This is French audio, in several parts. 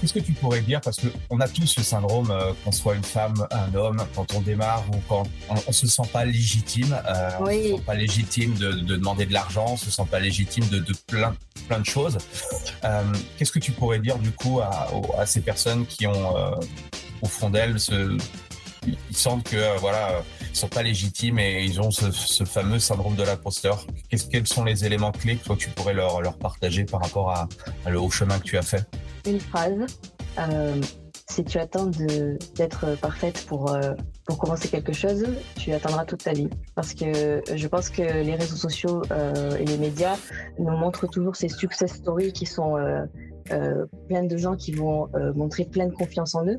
Qu'est-ce que tu pourrais dire, parce qu'on a tous le syndrome, qu'on soit une femme, un homme, quand on démarre ou quand on se sent pas légitime, on se sent pas légitime de demander de l'argent, on se sent pas légitime de plein de choses. Qu'est-ce que tu pourrais dire du coup à ces personnes qui ont au fond d'elles, ils sentent que ils sont pas légitimes et ils ont ce fameux syndrome de l'imposteur. Quels sont les éléments clés que toi tu pourrais leur partager par rapport à le haut chemin que tu as fait? Une phrase, si tu attends d'être parfaite pour commencer quelque chose, tu attendras toute ta vie. Parce que je pense que les réseaux sociaux et les médias nous montrent toujours ces success stories qui sont pleines de gens qui vont montrer pleine confiance en eux.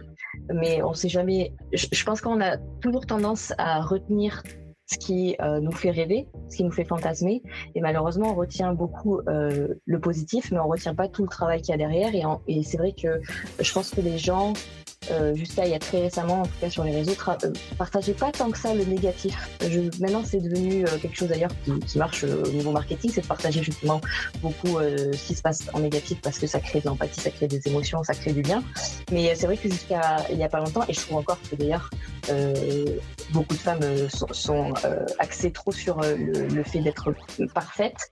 Mais on ne sait jamais, je pense qu'on a toujours tendance à retenir ce qui nous fait rêver, ce qui nous fait fantasmer. Et malheureusement, on retient beaucoup le positif, mais on ne retient pas tout le travail qu'il y a derrière. Et c'est vrai que je pense que les gens, jusqu'à il y a très récemment, en tout cas sur les réseaux, partageaient pas tant que ça le négatif. Maintenant, c'est devenu quelque chose d'ailleurs qui marche au niveau marketing, c'est de partager justement beaucoup ce qui se passe en négatif, parce que ça crée de l'empathie, ça crée des émotions, ça crée du lien. Mais c'est vrai que jusqu'à il n'y a pas longtemps, et je trouve encore que d'ailleurs, beaucoup de femmes sont axées trop sur le fait d'être parfaite.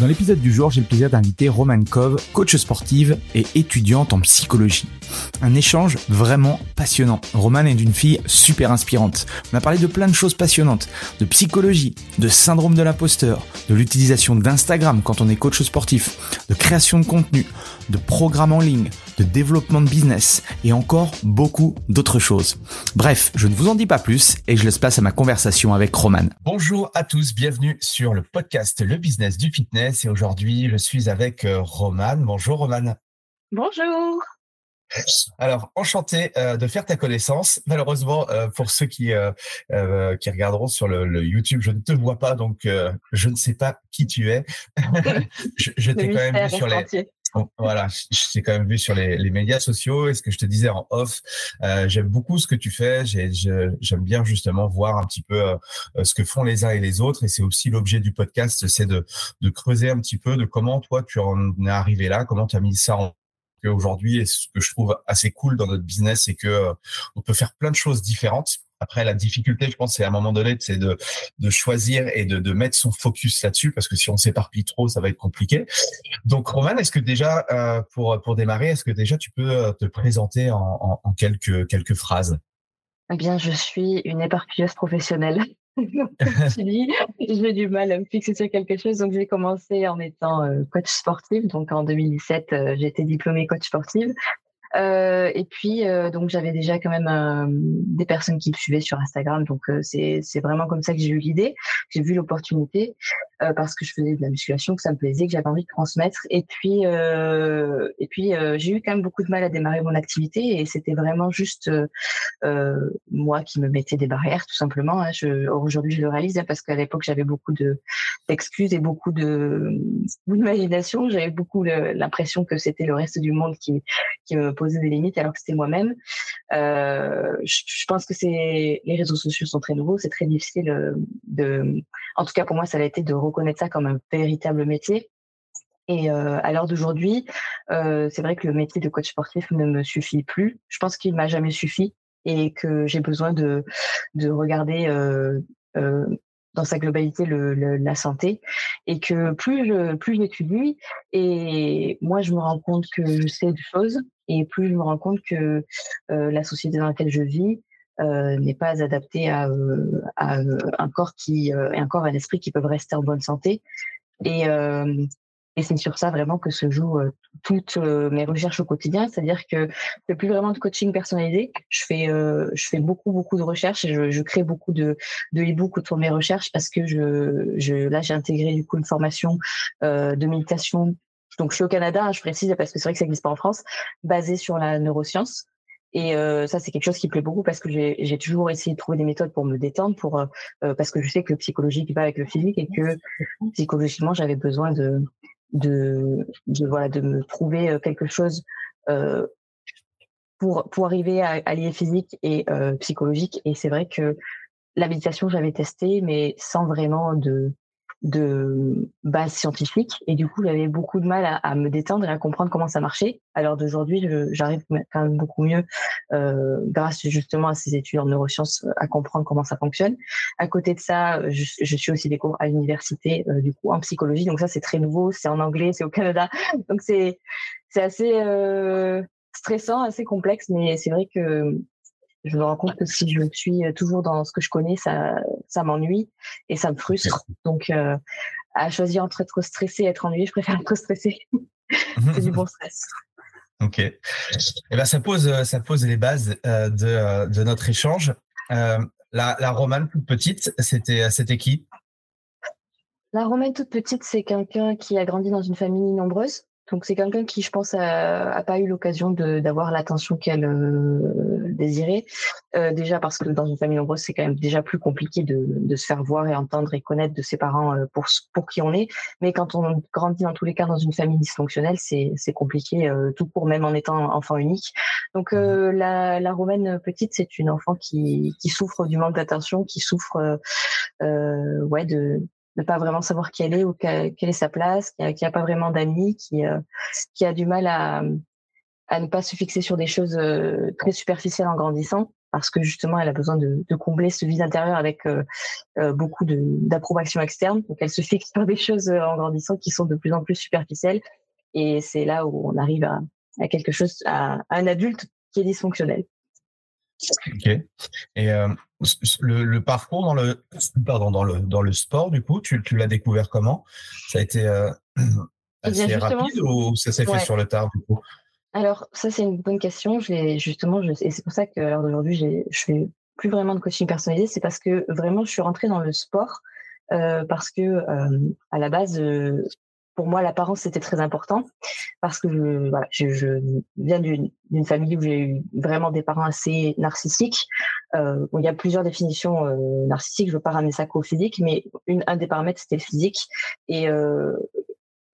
Dans l'épisode du jour, j'ai le plaisir d'inviter Romane Kov, coach sportive et étudiante en psychologie. Un échange vraiment passionnant. Romane est une fille super inspirante. On a parlé de plein de choses passionnantes, de psychologie, de syndrome de l'imposteur, de l'utilisation d'Instagram quand on est coach sportif, de création de contenu, de programmes en ligne, de développement de business et encore beaucoup d'autres choses. Bref, je ne vous en dis pas plus et je laisse place à ma conversation avec Romane. Bonjour à tous, bienvenue sur le podcast Le Business du Fitness et aujourd'hui je suis avec Romane. Bonjour Romane. Bonjour. Alors, enchanté de faire ta connaissance. Malheureusement, pour ceux qui regarderont sur le YouTube, je ne te vois pas, donc je ne sais pas qui tu es. je t'ai quand même vu sur les... Voilà, je t'ai quand même vu sur les médias sociaux et ce que je te disais en off, j'aime beaucoup ce que tu fais, j'aime bien justement voir un petit peu ce que font les uns et les autres et c'est aussi l'objet du podcast, c'est de creuser un petit peu de comment toi tu en es arrivé là, comment tu as mis ça en aujourd'hui et ce que je trouve assez cool dans notre business, c'est que on peut faire plein de choses différentes. Après, la difficulté, je pense, c'est à un moment donné, c'est de choisir et de mettre son focus là-dessus, parce que si on s'éparpille trop, ça va être compliqué. Donc, Romane, est-ce que déjà, pour démarrer, est-ce que déjà tu peux te présenter en quelques phrases? Eh bien, je suis une éparpilleuse professionnelle. J'ai du mal à me fixer sur quelque chose, donc j'ai commencé en étant coach sportive. Donc en 2017, j'ai été diplômée coach sportive. Et puis donc j'avais déjà quand même des personnes qui me suivaient sur Instagram, donc c'est vraiment comme ça que j'ai eu l'idée, j'ai vu l'opportunité parce que je faisais de la musculation, que ça me plaisait, que j'avais envie de transmettre. Et puis j'ai eu quand même beaucoup de mal à démarrer mon activité et c'était vraiment juste moi qui me mettais des barrières tout simplement, hein. Aujourd'hui je le réalise, hein, parce qu'à l'époque j'avais beaucoup d'excuses et beaucoup d'imagination, j'avais beaucoup l'impression que c'était le reste du monde qui me posait des limites alors que c'était moi-même. Je pense que les réseaux sociaux sont très nouveaux, c'est très difficile en tout cas pour moi ça l'a été de reconnaître ça comme un véritable métier. Et à l'heure d'aujourd'hui, c'est vrai que le métier de coach sportif ne me suffit plus. Je pense qu'il m'a jamais suffi et que j'ai besoin de regarder dans sa globalité la santé, et que plus j'étudie et moi je me rends compte que je sais des choses et plus je me rends compte que la société dans laquelle je vis n'est pas adaptée à un corps et un corps et un esprit qui peuvent rester en bonne santé. Et c'est sur ça vraiment que se jouent toutes mes recherches au quotidien, c'est-à-dire que je fais plus vraiment de coaching personnalisé. Je fais beaucoup de recherches et je crée beaucoup de e-books autour de mes recherches parce que là j'ai intégré du coup une formation de méditation. Donc je suis au Canada, hein, je précise parce que c'est vrai que ça n'existe pas en France, basée sur la neuroscience. Et ça, c'est quelque chose qui me plaît beaucoup parce que j'ai toujours essayé de trouver des méthodes pour me détendre, parce que je sais que le psychologique va avec le physique et que psychologiquement j'avais besoin de me trouver quelque chose pour arriver à allier physique et psychologique. Et c'est vrai que la méditation, j'avais testé, mais sans vraiment de base scientifique, et du coup j'avais beaucoup de mal à me détendre et à comprendre comment ça marchait. Alors d'aujourd'hui j'arrive quand même beaucoup mieux grâce justement à ces études en neurosciences à comprendre comment ça fonctionne. À côté de ça, je suis aussi des cours à l'université du coup en psychologie, donc ça c'est très nouveau, c'est en anglais, c'est au Canada, donc c'est assez stressant, assez complexe, mais c'est vrai que je me rends compte que si je suis toujours dans ce que je connais, ça m'ennuie et ça me frustre. Donc, à choisir entre être stressé et être ennuyé, je préfère être stressé. C'est du bon stress. Ok. Et ben ça pose les bases de notre échange. La Romane toute petite, c'était qui? La Romane toute petite, c'est quelqu'un qui a grandi dans une famille nombreuse. Donc c'est quelqu'un qui, je pense, a pas eu l'occasion d'avoir l'attention qu'elle désirait. Déjà parce que dans une famille nombreuse, c'est quand même déjà plus compliqué de se faire voir et entendre et connaître de ses parents pour qui on est. Mais quand on grandit dans tous les cas dans une famille dysfonctionnelle, c'est compliqué tout court, même en étant enfant unique. Donc la Romane petite, c'est une enfant qui souffre du manque d'attention, qui souffre de ne pas vraiment savoir qui elle est ou quelle est sa place, qui a pas vraiment d'amis, qui a du mal à ne pas se fixer sur des choses très superficielles en grandissant, parce que justement elle a besoin de combler ce vide intérieur avec beaucoup d'approbation externe. Donc elle se fixe sur des choses en grandissant qui sont de plus en plus superficielles, et c'est là où on arrive à quelque chose, à un adulte qui est dysfonctionnel. Ok. Et le parcours dans le sport, du coup, tu l'as découvert comment? Ça a été assez rapide ou ça s'est fait sur le tard, du coup? Alors ça c'est une bonne question. Et c'est pour ça que à l'heure d'aujourd'hui je fais plus vraiment de coaching personnalisé. C'est parce que vraiment je suis rentrée dans le sport parce que à la base. Pour moi, l'apparence, c'était très important parce que je viens d'une famille où j'ai eu vraiment des parents assez narcissiques. Bon, il y a plusieurs définitions narcissiques, je veux pas ramener ça qu'au physique, mais un des paramètres, c'était le physique. Et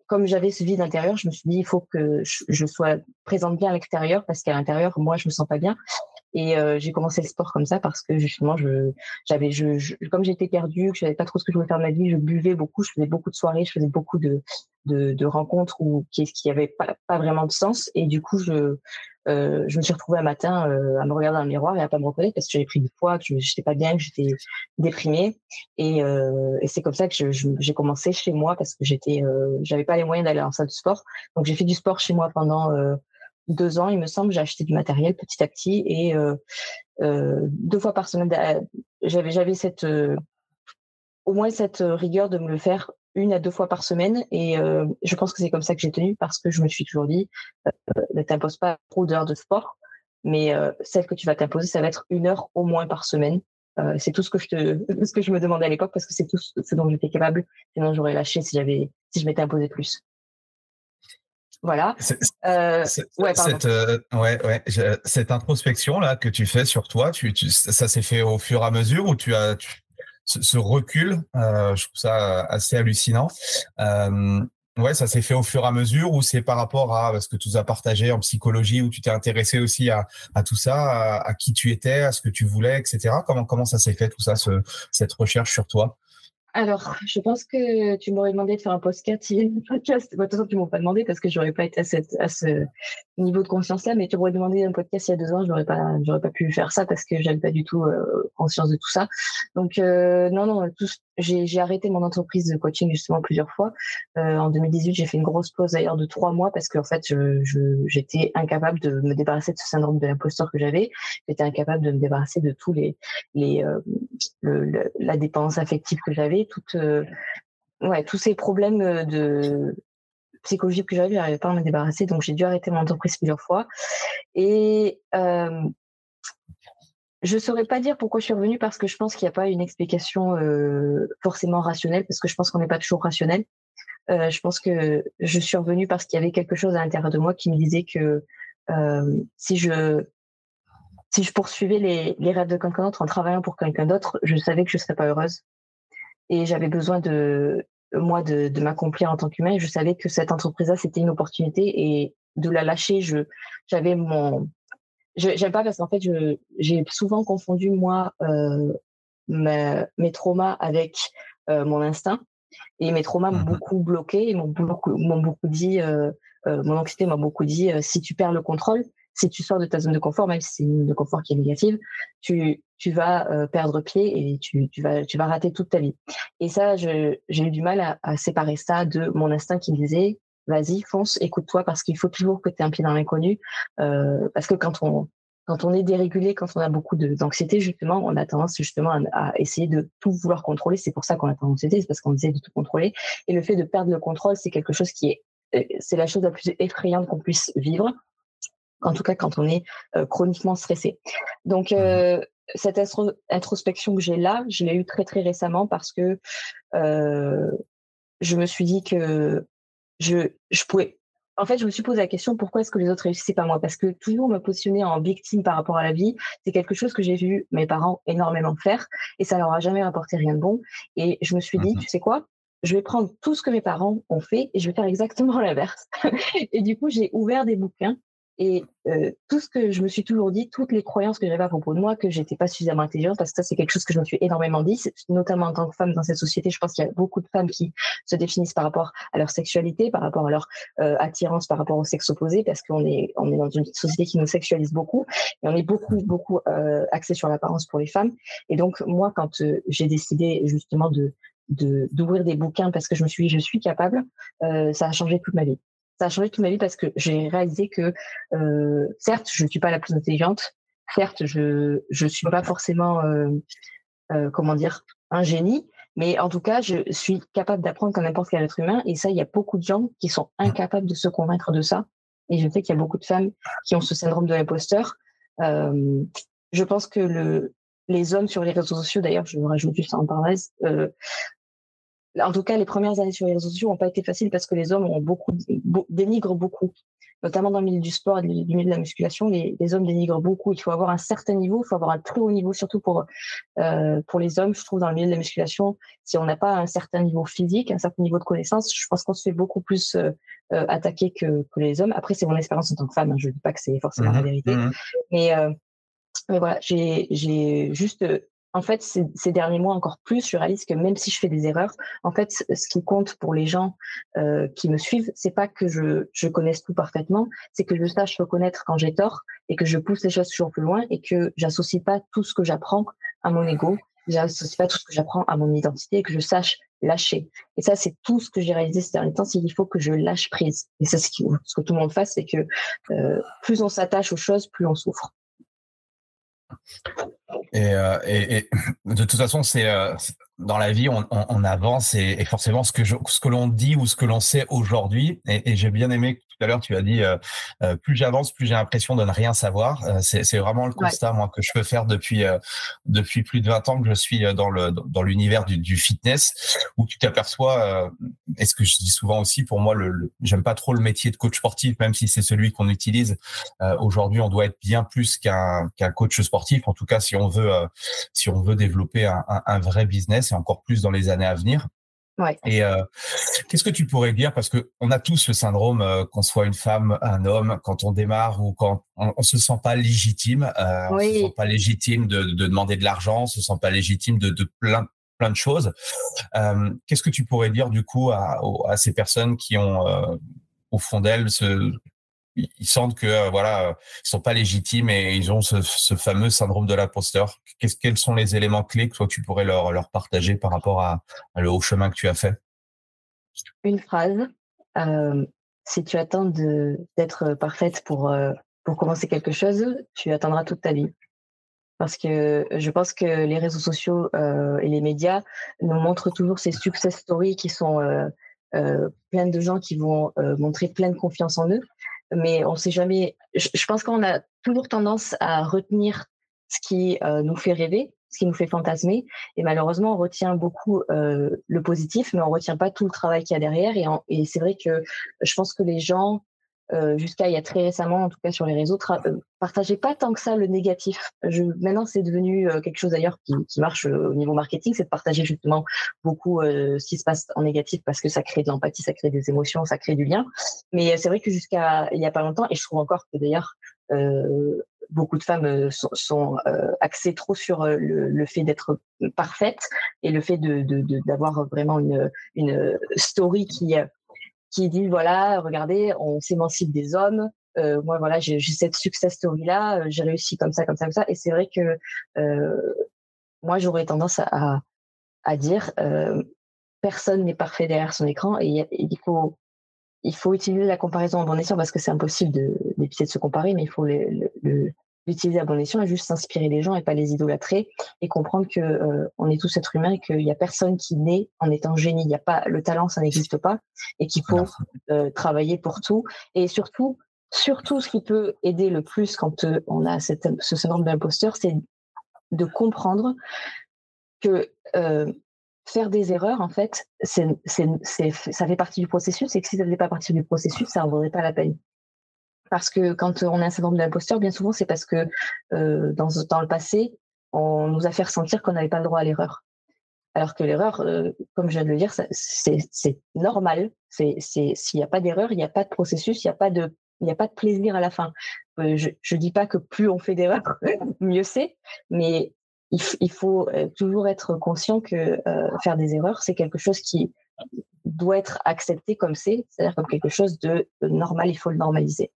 comme j'avais ce vide intérieur, je me suis dit, il faut que je sois présente bien à l'extérieur parce qu'à l'intérieur, moi, je me sens pas bien. Et j'ai commencé le sport comme ça parce que justement comme j'étais perdue, que je savais pas trop ce que je voulais faire de ma vie, je buvais beaucoup, je faisais beaucoup de soirées, je faisais beaucoup de rencontres qui avaient pas vraiment de sens, et du coup je me suis retrouvée un matin à me regarder dans le miroir et à pas me reconnaître parce que j'avais pris du poids, que j'étais pas bien, que j'étais déprimée, et c'est comme ça que j'ai commencé chez moi parce que j'avais pas les moyens d'aller en salle de sport, donc j'ai fait du sport chez moi pendant 2 ans, il me semble. J'ai acheté du matériel petit à petit, et 2 fois par semaine, j'avais cette, au moins cette rigueur de me le faire 1 à 2 fois par semaine. Et je pense que c'est comme ça que j'ai tenu, parce que je me suis toujours dit, ne t'impose pas trop d'heures de sport, mais celle que tu vas t'imposer, ça va être 1 heure au moins par semaine. C'est tout ce que je me demandais à l'époque, parce que c'est tout ce dont j'étais capable. Sinon, j'aurais lâché si je m'étais imposé plus. Voilà. Cette introspection là que tu fais sur toi, ça s'est fait au fur et à mesure, où tu as ce recul. Je trouve ça assez hallucinant. Ça s'est fait au fur et à mesure, ou c'est par rapport à ce que tu as partagé en psychologie, où tu t'es intéressé aussi à tout ça, à qui tu étais, à ce que tu voulais, etc. Comment ça s'est fait tout ça, cette recherche sur toi? Alors, je pense que tu m'aurais demandé de faire un podcast. De toute façon, tu ne m'aurais pas demandé, parce que je n'aurais pas été à ce niveau de conscience-là, mais tu m'aurais demandé un podcast il y a 2 ans, je n'aurais pas pu faire ça, parce que je n'avais pas du tout conscience de tout ça. Donc, j'ai arrêté mon entreprise de coaching justement plusieurs fois. En 2018, j'ai fait une grosse pause d'ailleurs de 3 mois, parce qu'en fait, j'étais incapable de me débarrasser de ce syndrome de l'imposteur que j'avais. J'étais incapable de me débarrasser de tous la dépendance affective que j'avais. Tous ces problèmes de psychologie que j'avais, je n'arrivais pas à me débarrasser, donc j'ai dû arrêter mon entreprise plusieurs fois. Et je ne saurais pas dire pourquoi je suis revenue, parce que je pense qu'il n'y a pas une explication forcément rationnelle, parce que je pense qu'on n'est pas toujours rationnel. Je pense que je suis revenue parce qu'il y avait quelque chose à l'intérieur de moi qui me disait que si je poursuivais les rêves de quelqu'un d'autre en travaillant pour quelqu'un d'autre, je savais que je ne serais pas heureuse. Et j'avais besoin de m'accomplir en tant qu'humain. Je savais que cette entreprise-là, c'était une opportunité, et de la lâcher, j'aime pas, parce qu'en fait, j'ai souvent confondu, moi, mes traumas avec mon instinct. Et mes traumas m'ont beaucoup bloqué, m'ont beaucoup dit, mon anxiété m'a beaucoup dit, si tu perds le contrôle, si tu sors de ta zone de confort, même si c'est une zone de confort qui est négative, tu vas perdre pied, et tu vas rater toute ta vie. Et ça, j'ai eu du mal à séparer ça de mon instinct qui me disait, vas-y, fonce, écoute-toi, parce qu'il faut toujours que tu aies un pied dans l'inconnu. Parce que quand on est dérégulé, quand on a beaucoup d'anxiété, justement, on a tendance justement à essayer de tout vouloir contrôler. C'est pour ça qu'on a tendance à anxiété, c'est parce qu'on essaie de tout contrôler. Et le fait de perdre le contrôle, c'est quelque chose c'est la chose la plus effrayante qu'on puisse vivre. En tout cas, quand on est chroniquement stressé. Donc, cette introspection que j'ai là, je l'ai eue très, très récemment, parce que je me suis dit que je pouvais... En fait, je me suis posé la question, pourquoi est-ce que les autres réussissaient pas moi ? Parce que toujours me positionner en victime par rapport à la vie, c'est quelque chose que j'ai vu mes parents énormément faire, et ça leur a jamais rapporté rien de bon. Et je me suis dit, tu sais quoi ? Je vais prendre tout ce que mes parents ont fait et je vais faire exactement l'inverse. Et du coup, j'ai ouvert des bouquins. Et tout ce que je me suis toujours dit, toutes les croyances que j'avais à propos de moi, que j'étais pas suffisamment intelligente, parce que ça, c'est quelque chose que je me suis énormément dit, notamment en tant que femme dans cette société. Je pense qu'il y a beaucoup de femmes qui se définissent par rapport à leur sexualité, par rapport à leur attirance, par rapport au sexe opposé, parce qu'on est dans une société qui nous sexualise beaucoup, et on est beaucoup axé sur l'apparence pour les femmes. Et donc, moi, quand j'ai décidé justement d'ouvrir des bouquins, parce que je me suis dit, je suis capable, ça a changé toute ma vie. Ça a changé toute ma vie, parce que j'ai réalisé que, certes, je ne suis pas la plus intelligente, certes, je ne suis pas forcément, un génie, mais en tout cas, je suis capable d'apprendre comme n'importe quel être humain. Et ça, il y a beaucoup de gens qui sont incapables de se convaincre de ça. Et je sais qu'il y a beaucoup de femmes qui ont ce syndrome de l'imposteur. Je pense que les hommes sur les réseaux sociaux, d'ailleurs, je vous rajoute juste en parenthèse, en tout cas, les premières années sur les réseaux sociaux n'ont pas été faciles, parce que les hommes dénigrent beaucoup, notamment dans le milieu du sport et du milieu de la musculation. Les hommes dénigrent beaucoup. Il faut avoir un certain niveau, il faut avoir un très haut niveau, surtout pour les hommes. Je trouve, dans le milieu de la musculation, si on n'a pas un certain niveau physique, un certain niveau de connaissance, je pense qu'on se fait beaucoup plus attaquer que les hommes. Après, c'est mon expérience en tant que femme, hein. Je ne dis pas que c'est forcément la vérité. Mais voilà, j'ai juste... En fait, ces derniers mois encore plus, je réalise que même si je fais des erreurs, en fait, ce qui compte pour les gens qui me suivent, c'est pas que je connaisse tout parfaitement, c'est que je sache reconnaître quand j'ai tort, et que je pousse les choses toujours plus loin, et que j'associe pas tout ce que j'apprends à mon ego, j'associe pas tout ce que j'apprends à mon identité, et que je sache lâcher. Et ça, c'est tout ce que j'ai réalisé ces derniers temps, c'est qu'il faut que je lâche prise. Et ça, c'est ce que tout le monde fasse, c'est que plus on s'attache aux choses, plus on souffre. Et de toute façon, dans la vie, on avance et forcément ce que l'on dit ou ce que l'on sait aujourd'hui, et j'ai bien aimé que tout à l'heure tu as dit plus j'avance, plus j'ai l'impression de ne rien savoir. C'est vraiment le constat, moi, que je peux faire depuis plus de 20 ans que je suis dans l'univers du fitness, où tu t'aperçois, et ce que je dis souvent aussi, pour moi, j'aime pas trop le métier de coach sportif, même si c'est celui qu'on utilise. Aujourd'hui, on doit être bien plus qu'un coach sportif, en tout cas si on veut développer un vrai business, et encore plus dans les années à venir. Ouais. Et qu'est-ce que tu pourrais dire, parce que on a tous le syndrome, qu'on soit une femme, un homme, quand on démarre ou quand on se sent pas légitime, on se sent pas légitime de demander de l'argent, on se sent pas légitime de plein de choses. Qu'est-ce que tu pourrais dire du coup à ces personnes qui ont au fond d'elles ils sentent que ils sont pas légitimes et ils ont ce fameux syndrome de l'imposteur. Quels sont les éléments clés que toi tu pourrais leur partager par rapport à le haut chemin que tu as fait? Une phrase. Si tu attends d'être parfaite pour commencer quelque chose, tu attendras toute ta vie. Parce que je pense que les réseaux sociaux et les médias nous montrent toujours ces success stories qui sont plein de gens qui vont montrer plein de confiance en eux. Mais on ne sait jamais. Je pense qu'on a toujours tendance à retenir ce qui nous fait rêver, ce qui nous fait fantasmer. Et malheureusement, on retient beaucoup le positif, mais on ne retient pas tout le travail qu'il y a derrière. Et c'est vrai que je pense que les gens, jusqu'à il y a très récemment, en tout cas sur les réseaux, partageaient pas tant que ça le négatif. Maintenant, c'est devenu quelque chose d'ailleurs qui marche au niveau marketing, c'est de partager justement beaucoup ce qui se passe en négatif, parce que ça crée de l'empathie, ça crée des émotions, ça crée du lien. Mais c'est vrai que jusqu'à il y a pas longtemps, et je trouve encore que d'ailleurs beaucoup de femmes sont axées trop sur le fait d'être parfaite et le fait d'avoir vraiment une story qui dit voilà, regardez, on s'émancipe des hommes, moi voilà, j'ai cette success story là, j'ai réussi comme ça, et c'est vrai que moi j'aurais tendance à dire personne n'est parfait derrière son écran, et il faut utiliser la comparaison à bon escient, parce que c'est impossible d'éviter de se comparer, mais il faut l'utiliser à bon escient et juste s'inspirer des gens et pas les idolâtrer, et comprendre que on est tous êtres humains et qu'il y a personne qui naît en étant génie. Il y a pas le talent, ça n'existe pas, et qu'il faut travailler pour tout. Et surtout, ce qui peut aider le plus quand on a ce syndrome d'imposteur, c'est de comprendre que faire des erreurs, en fait, ça fait partie du processus, et que si ça ne faisait pas partie du processus, ça n'en vaudrait pas la peine. Parce que quand on a un syndrome de l'imposteur, bien souvent, c'est parce que dans le passé, on nous a fait ressentir qu'on n'avait pas le droit à l'erreur. Alors que l'erreur, comme je viens de le dire, c'est normal. S'il n'y a pas d'erreur, il n'y a pas de processus, il n'y a pas de plaisir à la fin. Je ne dis pas que plus on fait d'erreurs, mieux c'est. Mais il faut toujours être conscient que faire des erreurs, c'est quelque chose qui doit être accepté comme c'est-à-dire comme quelque chose de normal. Il faut le normaliser.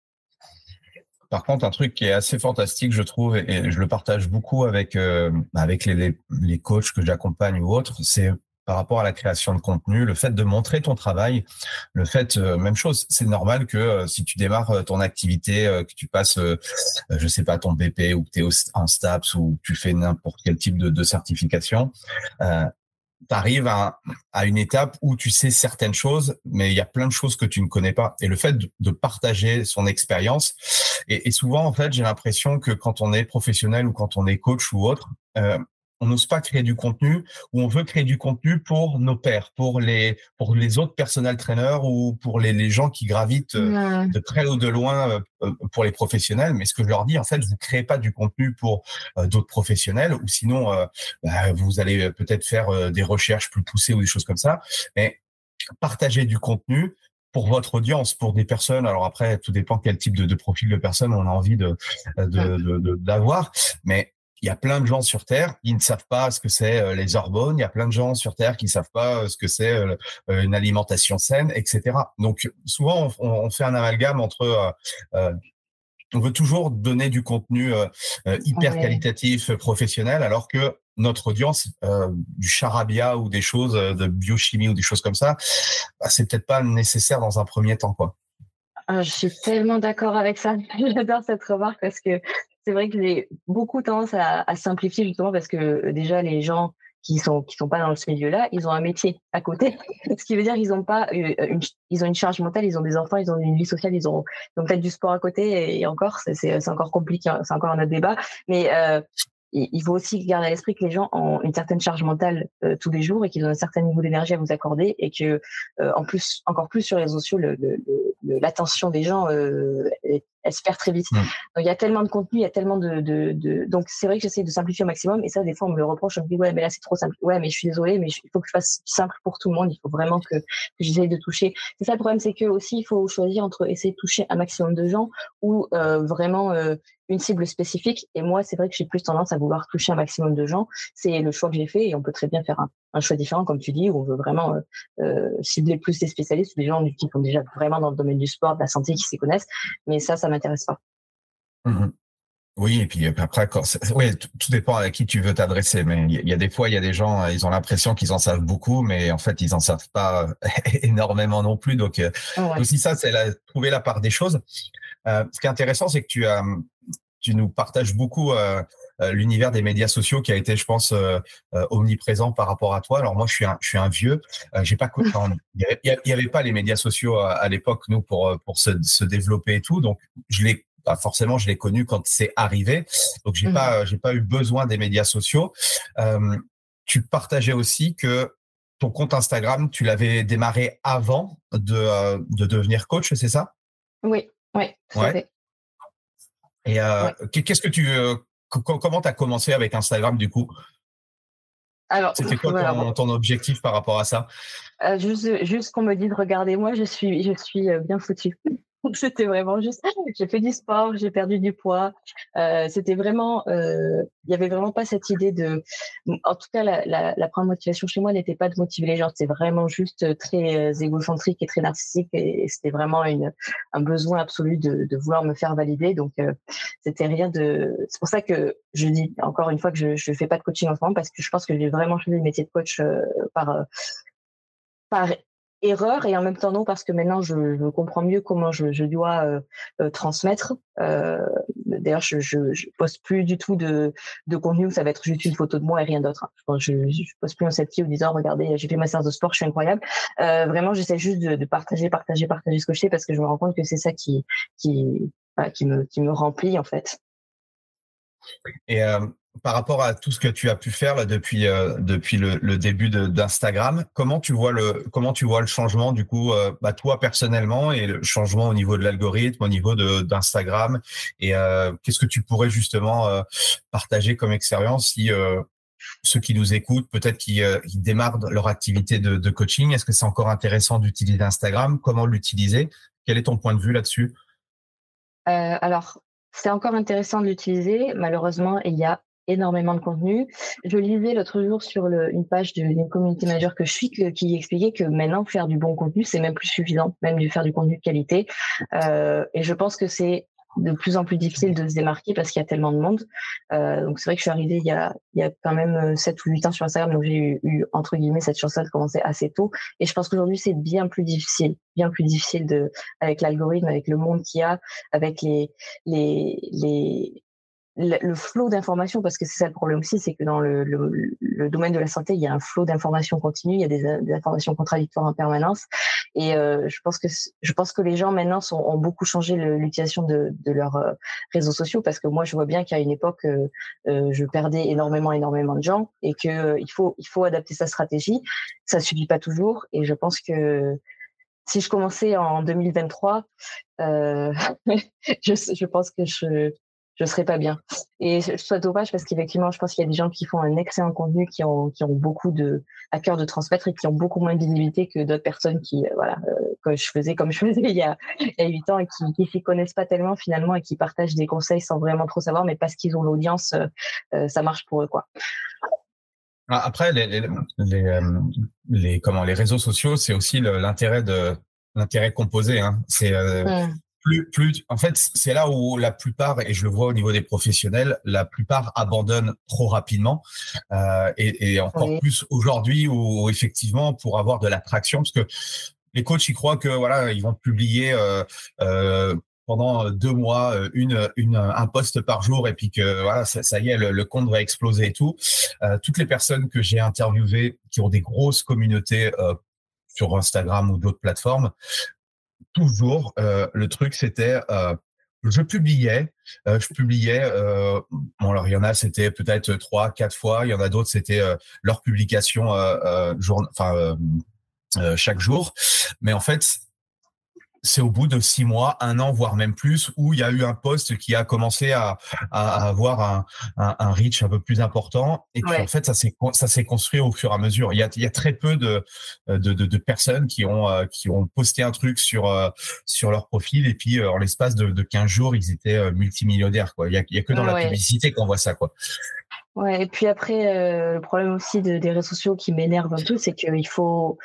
Par contre, un truc qui est assez fantastique, je trouve, et je le partage beaucoup avec les coachs que j'accompagne ou autres, c'est par rapport à la création de contenu, le fait de montrer ton travail, le fait, même chose, c'est normal que si tu démarres ton activité, que tu passes, je sais pas, ton BP, ou que tu es en STAPS, ou que tu fais n'importe quel type de certification, tu arrives à une étape où tu sais certaines choses, mais il y a plein de choses que tu ne connais pas. Et le fait de partager son expérience, et souvent, en fait, j'ai l'impression que quand on est professionnel ou quand on est coach ou autre, on n'ose pas créer du contenu, ou on veut créer du contenu pour nos pairs, pour les autres personnel trainers, ou pour les gens qui gravitent de près ou de loin pour les professionnels. Mais ce que je leur dis, en fait, vous ne créez pas du contenu pour d'autres professionnels, ou sinon, vous allez peut-être faire des recherches plus poussées ou des choses comme ça. Mais partagez du contenu pour votre audience, pour des personnes. Alors après, tout dépend quel type de profil de personnes on a envie d'avoir. Mais il y a plein de gens sur Terre qui ne savent pas ce que c'est les hormones. Il y a plein de gens sur Terre qui ne savent pas ce que c'est une alimentation saine, etc. Donc, souvent, on fait un amalgame entre… on veut toujours donner du contenu hyper qualitatif, professionnel, alors que notre audience, du charabia ou des choses de biochimie ou des choses comme ça, bah, c'est peut-être pas nécessaire dans un premier temps, quoi. Ah, je suis tellement d'accord avec ça. J'adore cette remarque, parce que c'est vrai que j'ai beaucoup tendance à simplifier, justement, parce que déjà, les gens qui sont pas dans ce milieu-là, ils ont un métier à côté, ce qui veut dire qu'ils ont pas ils ont une charge mentale, ils ont des enfants, ils ont une vie sociale, ils ont peut-être du sport à côté, et encore c'est encore compliqué, c'est encore un autre débat, mais il faut aussi garder à l'esprit que les gens ont une certaine charge mentale tous les jours et qu'ils ont un certain niveau d'énergie à vous accorder, et que en plus, encore plus sur les réseaux sociaux, l'attention des gens elle se perd très vite. Donc il y a tellement de contenu, il y a tellement de... Donc c'est vrai que j'essaie de simplifier au maximum, et ça des fois on me le reproche, on me dit ouais mais là c'est trop simple, ouais mais je suis désolée, mais il faut que je fasse simple pour tout le monde, il faut vraiment que j'essaie de toucher. C'est ça le problème, c'est que aussi il faut choisir entre essayer de toucher un maximum de gens ou vraiment une cible spécifique, et moi c'est vrai que j'ai plus tendance à vouloir toucher un maximum de gens, c'est le choix que j'ai fait, et on peut très bien faire un choix différent comme tu dis, où on veut vraiment cibler plus des spécialistes, des gens qui sont déjà vraiment dans le domaine du sport, de la santé, qui s'y connaissent, mais ça m'intéresse pas. Oui, et puis après, tout dépend à qui tu veux t'adresser, mais il y a des fois, il y a des gens, ils ont l'impression qu'ils en savent beaucoup, mais en fait, ils en savent pas énormément non plus, donc aussi ça, c'est trouver la part des choses. Ce qui est intéressant, c'est que tu nous partages beaucoup l'univers des médias sociaux qui a été, je pense, omniprésent par rapport à toi. Alors moi, je suis un vieux. J'ai pas connu. Il y avait pas les médias sociaux à l'époque, nous, pour se développer et tout. Donc je l'ai connu quand c'est arrivé. Donc j'ai pas eu besoin des médias sociaux. Tu partageais aussi que ton compte Instagram, tu l'avais démarré avant de devenir coach, c'est ça? Oui. Ouais. Et qu'est-ce que comment tu as commencé avec Instagram du coup? Alors, c'était quoi ton objectif par rapport à ça? Juste qu'on me dise, regardez-moi, je suis bien foutue. C'était vraiment juste, j'ai fait du sport, j'ai perdu du poids. C'était vraiment, il y avait vraiment pas cette idée de, en tout cas, la première motivation chez moi n'était pas de motiver les gens. C'est vraiment juste très égocentrique et très narcissique, et c'était vraiment un besoin absolu de vouloir me faire valider. Donc, c'était rien de. C'est pour ça que je dis encore une fois que je fais pas de coaching en ce moment, parce que je pense que j'ai vraiment choisi le métier de coach par erreur, et en même temps non, parce que maintenant je comprends mieux comment je dois transmettre. D'ailleurs je poste plus du tout de contenu où ça va être juste une photo de moi et rien d'autre. Je poste plus un selfie en disant regardez j'ai fait ma séance de sport, je suis incroyable. Vraiment j'essaie juste de partager ce que je sais, parce que je me rends compte que c'est ça qui me remplit en fait. Et par rapport à tout ce que tu as pu faire là, depuis le début d'Instagram, comment tu vois le changement du coup, toi personnellement, et le changement au niveau de l'algorithme, au niveau d'Instagram, et qu'est-ce que tu pourrais justement partager comme expérience si ceux qui nous écoutent, peut-être qui démarrent leur activité de coaching, est-ce que c'est encore intéressant d'utiliser Instagram? Comment l'utiliser? Quel est ton point de vue là-dessus? Alors, c'est encore intéressant de l'utiliser. Malheureusement, il y a énormément de contenu. Je lisais l'autre jour sur une page d'une community manager que je suis, qui expliquait que maintenant faire du bon contenu c'est même plus suffisant, même de faire du contenu de qualité, et je pense que c'est de plus en plus difficile de se démarquer parce qu'il y a tellement de monde, donc c'est vrai que je suis arrivée il y a quand même 7 ou 8 ans sur Instagram, donc j'ai eu entre guillemets cette chance de commencer assez tôt, et je pense qu'aujourd'hui c'est bien plus difficile avec l'algorithme, avec le monde qu'il y a, avec le flot d'informations, parce que c'est ça le problème aussi, c'est que dans le domaine de la santé, il y a un flot d'informations continues, il y a des informations contradictoires en permanence, et je pense que les gens maintenant ont beaucoup changé l'utilisation de leurs réseaux sociaux, parce que moi je vois bien qu'à une époque je perdais énormément de gens, et que il faut adapter sa stratégie, ça suffit pas toujours, et je pense que si je commençais en 2023, je pense que je serais pas bien. Et je souhaite dommage, parce qu'effectivement, je pense qu'il y a des gens qui font un excellent contenu, qui ont beaucoup à cœur de transmettre, et qui ont beaucoup moins de visibilité que d'autres personnes qui, que je faisais comme je faisais il y a 8 ans, et qui s'y connaissent pas tellement finalement, et qui partagent des conseils sans vraiment trop savoir, mais parce qu'ils ont l'audience, ça marche pour eux, quoi. Après, les réseaux sociaux, c'est aussi l'intérêt composé, hein. C'est, en fait, c'est là où la plupart, et je le vois au niveau des professionnels, la plupart abandonnent trop rapidement, et encore plus aujourd'hui où effectivement pour avoir de l'attraction, parce que les coachs ils croient que voilà ils vont publier pendant 2 mois un post par jour et puis que voilà, ça y est, le compte va exploser et tout. Toutes les personnes que j'ai interviewées qui ont des grosses communautés sur Instagram ou d'autres plateformes, toujours, le truc, c'était… Je publiais, bon, alors il y en a, c'était peut-être 3-4 fois, il y en a d'autres, c'était leur publication chaque jour. Mais en fait, c'est au bout de 6 mois, 1 an, voire même plus, où il y a eu un post qui a commencé à avoir un reach un peu plus important. Et puis, en fait, ça s'est construit au fur et à mesure. Il y a très peu de personnes qui ont posté un truc sur leur profil. Et puis, en l'espace de 15 jours, ils étaient multimillionnaires, quoi. Il y a que dans la publicité qu'on voit ça, quoi. Ouais, et puis après, le problème aussi des réseaux sociaux qui m'énerve un peu, c'est qu'il faut,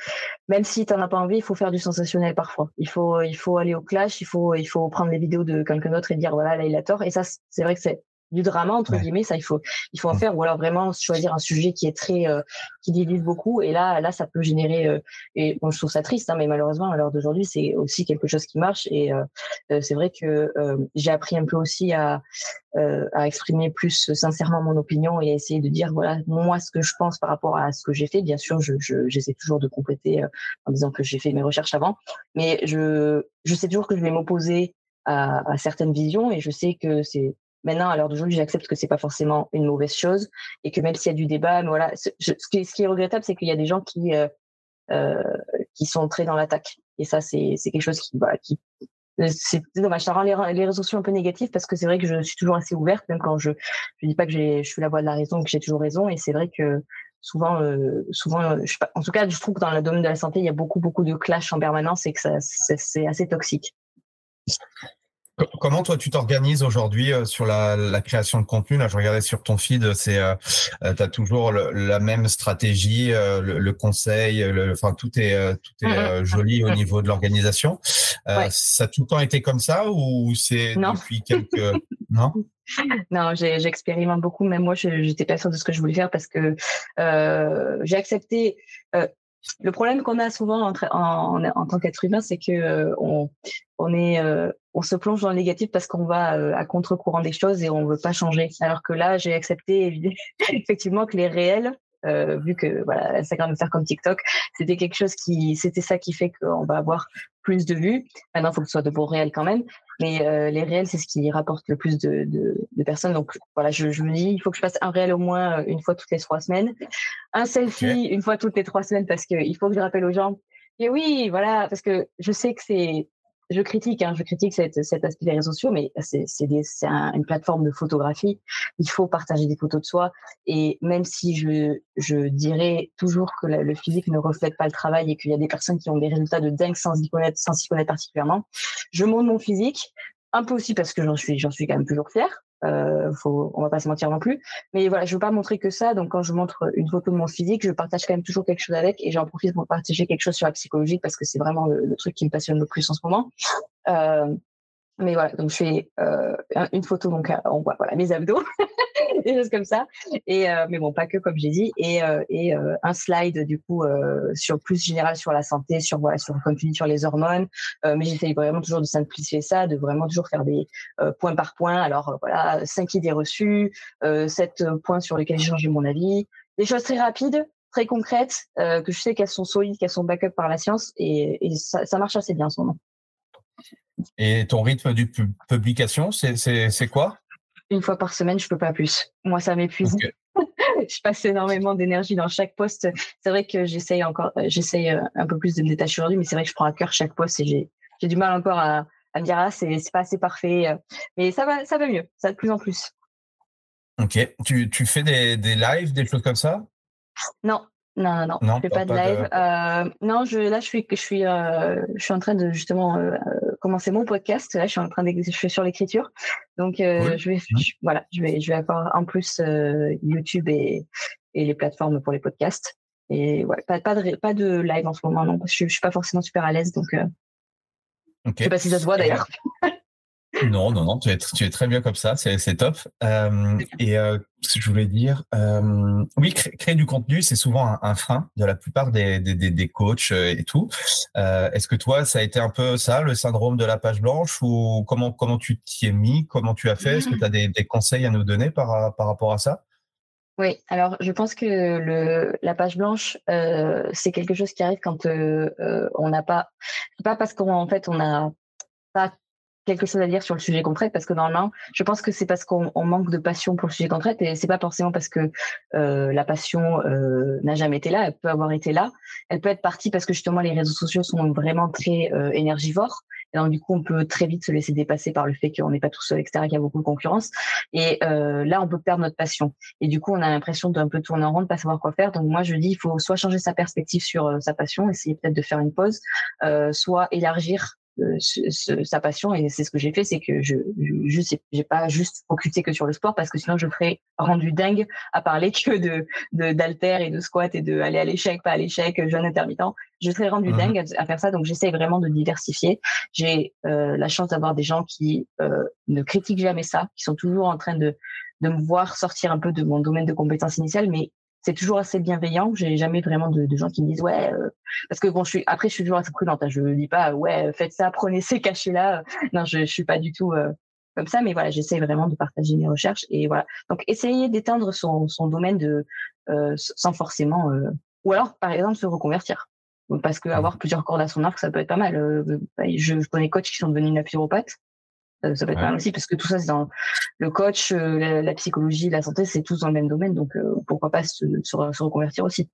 même si t'en as pas envie, il faut faire du sensationnel parfois. Il faut aller au clash, il faut prendre les vidéos de quelqu'un d'autre et dire voilà, là il a tort. Et ça, c'est vrai que c'est du drama entre guillemets, ça il faut en faire, ou alors vraiment choisir un sujet qui est très qui dilute beaucoup, et là ça peut générer et bon, je trouve ça triste, hein, mais malheureusement à l'heure d'aujourd'hui c'est aussi quelque chose qui marche, et c'est vrai que j'ai appris un peu aussi à exprimer plus sincèrement mon opinion et à essayer de dire voilà moi ce que je pense par rapport à ce que j'ai fait. Bien sûr j'essaie toujours de compléter en disant que j'ai fait mes recherches avant, mais je sais toujours que je vais m'opposer à certaines visions, et je sais que c'est… Maintenant, à l'heure d'aujourd'hui, j'accepte que c'est pas forcément une mauvaise chose, et que même s'il y a du débat, mais voilà, ce qui est regrettable, c'est qu'il y a des gens qui sont très dans l'attaque. Et ça, c'est quelque chose qui c'est dommage. Ça rend les réseaux sociaux un peu négatifs, parce que c'est vrai que je suis toujours assez ouverte, même quand je dis pas que je suis la voix de la raison, que j'ai toujours raison. Et c'est vrai que souvent, je sais pas, en tout cas, je trouve que dans le domaine de la santé, il y a beaucoup de clash en permanence, et que ça, c'est assez toxique. Comment toi tu t'organises aujourd'hui sur la création de contenu? Là, je regardais sur ton feed, c'est t'as toujours la même stratégie, le conseil, enfin tout est joli au niveau de l'organisation. Ça a tout le temps été comme ça, ou c'est… Non. Depuis quelques… Non. Non, j'expérimente beaucoup. Même moi, je n'étais pas sûre de ce que je voulais faire, parce que j'ai accepté… Le problème qu'on a souvent en tant qu'être humain, c'est que on se plonge dans le négatif parce qu'on va à contre-courant des choses et on ne veut pas changer. Alors que là, j'ai accepté effectivement que les réels, vu que voilà, Instagram va faire comme TikTok, c'était quelque chose c'était ça qui fait qu'on va avoir plus de vues. Maintenant, il faut que ce soit de bons réels quand même, mais les réels, c'est ce qui rapporte le plus de personnes. Donc voilà, je me dis, il faut que je fasse un réel au moins une fois toutes les 3 semaines, un selfie une fois toutes les 3 semaines, parce qu'il faut que je rappelle aux gens. Et oui, voilà, parce que je sais que c'est… Je critique cet aspect des réseaux sociaux, mais c'est une plateforme de photographie. Il faut partager des photos de soi. Et même si je dirais toujours que le physique ne reflète pas le travail, et qu'il y a des personnes qui ont des résultats de dingue sans s'y connaître particulièrement, je montre mon physique, un peu aussi parce que j'en suis quand même toujours fière. On va pas se mentir non plus, mais voilà, je veux pas montrer que ça. Donc quand je montre une photo de mon physique, je partage quand même toujours quelque chose avec, et j'en profite pour partager quelque chose sur la psychologie, parce que c'est vraiment le truc qui me passionne le plus en ce moment. Mais voilà, donc je fais une photo, donc on voit voilà mes abdos, des choses comme ça, et mais bon, pas que, comme j'ai dit, et un slide du coup sur plus général sur la santé, sur voilà, sur comme tu dis, sur les hormones, mais j'essaye vraiment toujours de simplifier ça, de vraiment toujours faire des points par point. Alors voilà, 5 idées reçues, 7 points sur lesquels j'ai changé mon avis, des choses très rapides, très concrètes, que je sais qu'elles sont solides, qu'elles sont back-up par la science, et ça marche assez bien en ce moment. Et ton rythme de publication, c'est quoi? Une fois par semaine, je peux pas plus. Moi, ça m'épuise. Okay. Je passe énormément d'énergie dans chaque poste. C'est vrai que j'essaye un peu plus de me détacher aujourd'hui, mais c'est vrai que je prends à cœur chaque poste, et j'ai du mal encore à me dire ah, c'est pas assez parfait. Mais ça va mieux, ça de plus en plus. Ok. Tu fais des lives, des choses comme ça? Non. Non, je ne fais pas de live. Non, je suis en train de justement commencer mon podcast. Là, je suis sur l'écriture. Donc, oui. Je vais avoir en plus YouTube et les plateformes pour les podcasts. Et ouais, pas de live en ce moment. Non, je ne suis pas forcément super à l'aise. Donc, okay. Je ne sais pas si ça se voit d'ailleurs. Non, non, non, tu es très bien comme ça, c'est top. Ce que je voulais dire, oui, créer du contenu, c'est souvent un frein de la plupart des coachs et tout. Est-ce que toi, ça a été un peu ça, le syndrome de la page blanche, ou comment tu t'y es mis, comment tu as fait? Est-ce que tu as des conseils à nous donner par rapport à ça? Oui, alors je pense que la page blanche, c'est quelque chose qui arrive quand on n'a pas… C'est pas parce qu'en fait, on n'a pas quelque chose à dire sur le sujet qu'on traite, parce que normalement, je pense que c'est parce qu'on manque de passion pour le sujet qu'on traite, et c'est pas forcément parce que la passion n'a jamais été là. Elle peut avoir été là, elle peut être partie parce que justement les réseaux sociaux sont vraiment très énergivores, et donc du coup on peut très vite se laisser dépasser par le fait qu'on n'est pas tout seul, etc., qu'il y a beaucoup de concurrence, et là on peut perdre notre passion, et du coup on a l'impression d'un peu tourner en rond, de pas savoir quoi faire. Donc moi je dis, il faut soit changer sa perspective sur sa passion, essayer peut-être de faire une pause, soit élargir sa passion. Et c'est ce que j'ai fait, c'est que j'ai pas juste focusé que sur le sport, parce que sinon je serais rendu dingue à parler que d'haltères et de squats et de aller à l'échec, pas à l'échec, jeûne intermittent. Je serais rendu dingue à faire ça. Donc j'essaie vraiment de diversifier. J'ai la chance d'avoir des gens qui ne critiquent jamais ça, qui sont toujours en train de me voir sortir un peu de mon domaine de compétences initiales, mais c'est toujours assez bienveillant. J'ai jamais vraiment de gens qui me disent ouais, parce que bon, je suis toujours assez prudente. Hein, je dis pas ouais, faites ça, prenez ces cachets là. Non, je suis pas du tout comme ça. Mais voilà, j'essaie vraiment de partager mes recherches, et voilà. Donc, essayer d'éteindre son domaine sans forcément, ou alors par exemple se reconvertir. Parce que avoir plusieurs cordes à son arc, ça peut être pas mal. Je connais coachs qui sont devenus naturopathes. Ça peut être pas mal aussi, parce que tout ça, c'est dans le coach, la psychologie, la santé, c'est tous dans le même domaine. Donc, pourquoi pas se reconvertir aussi.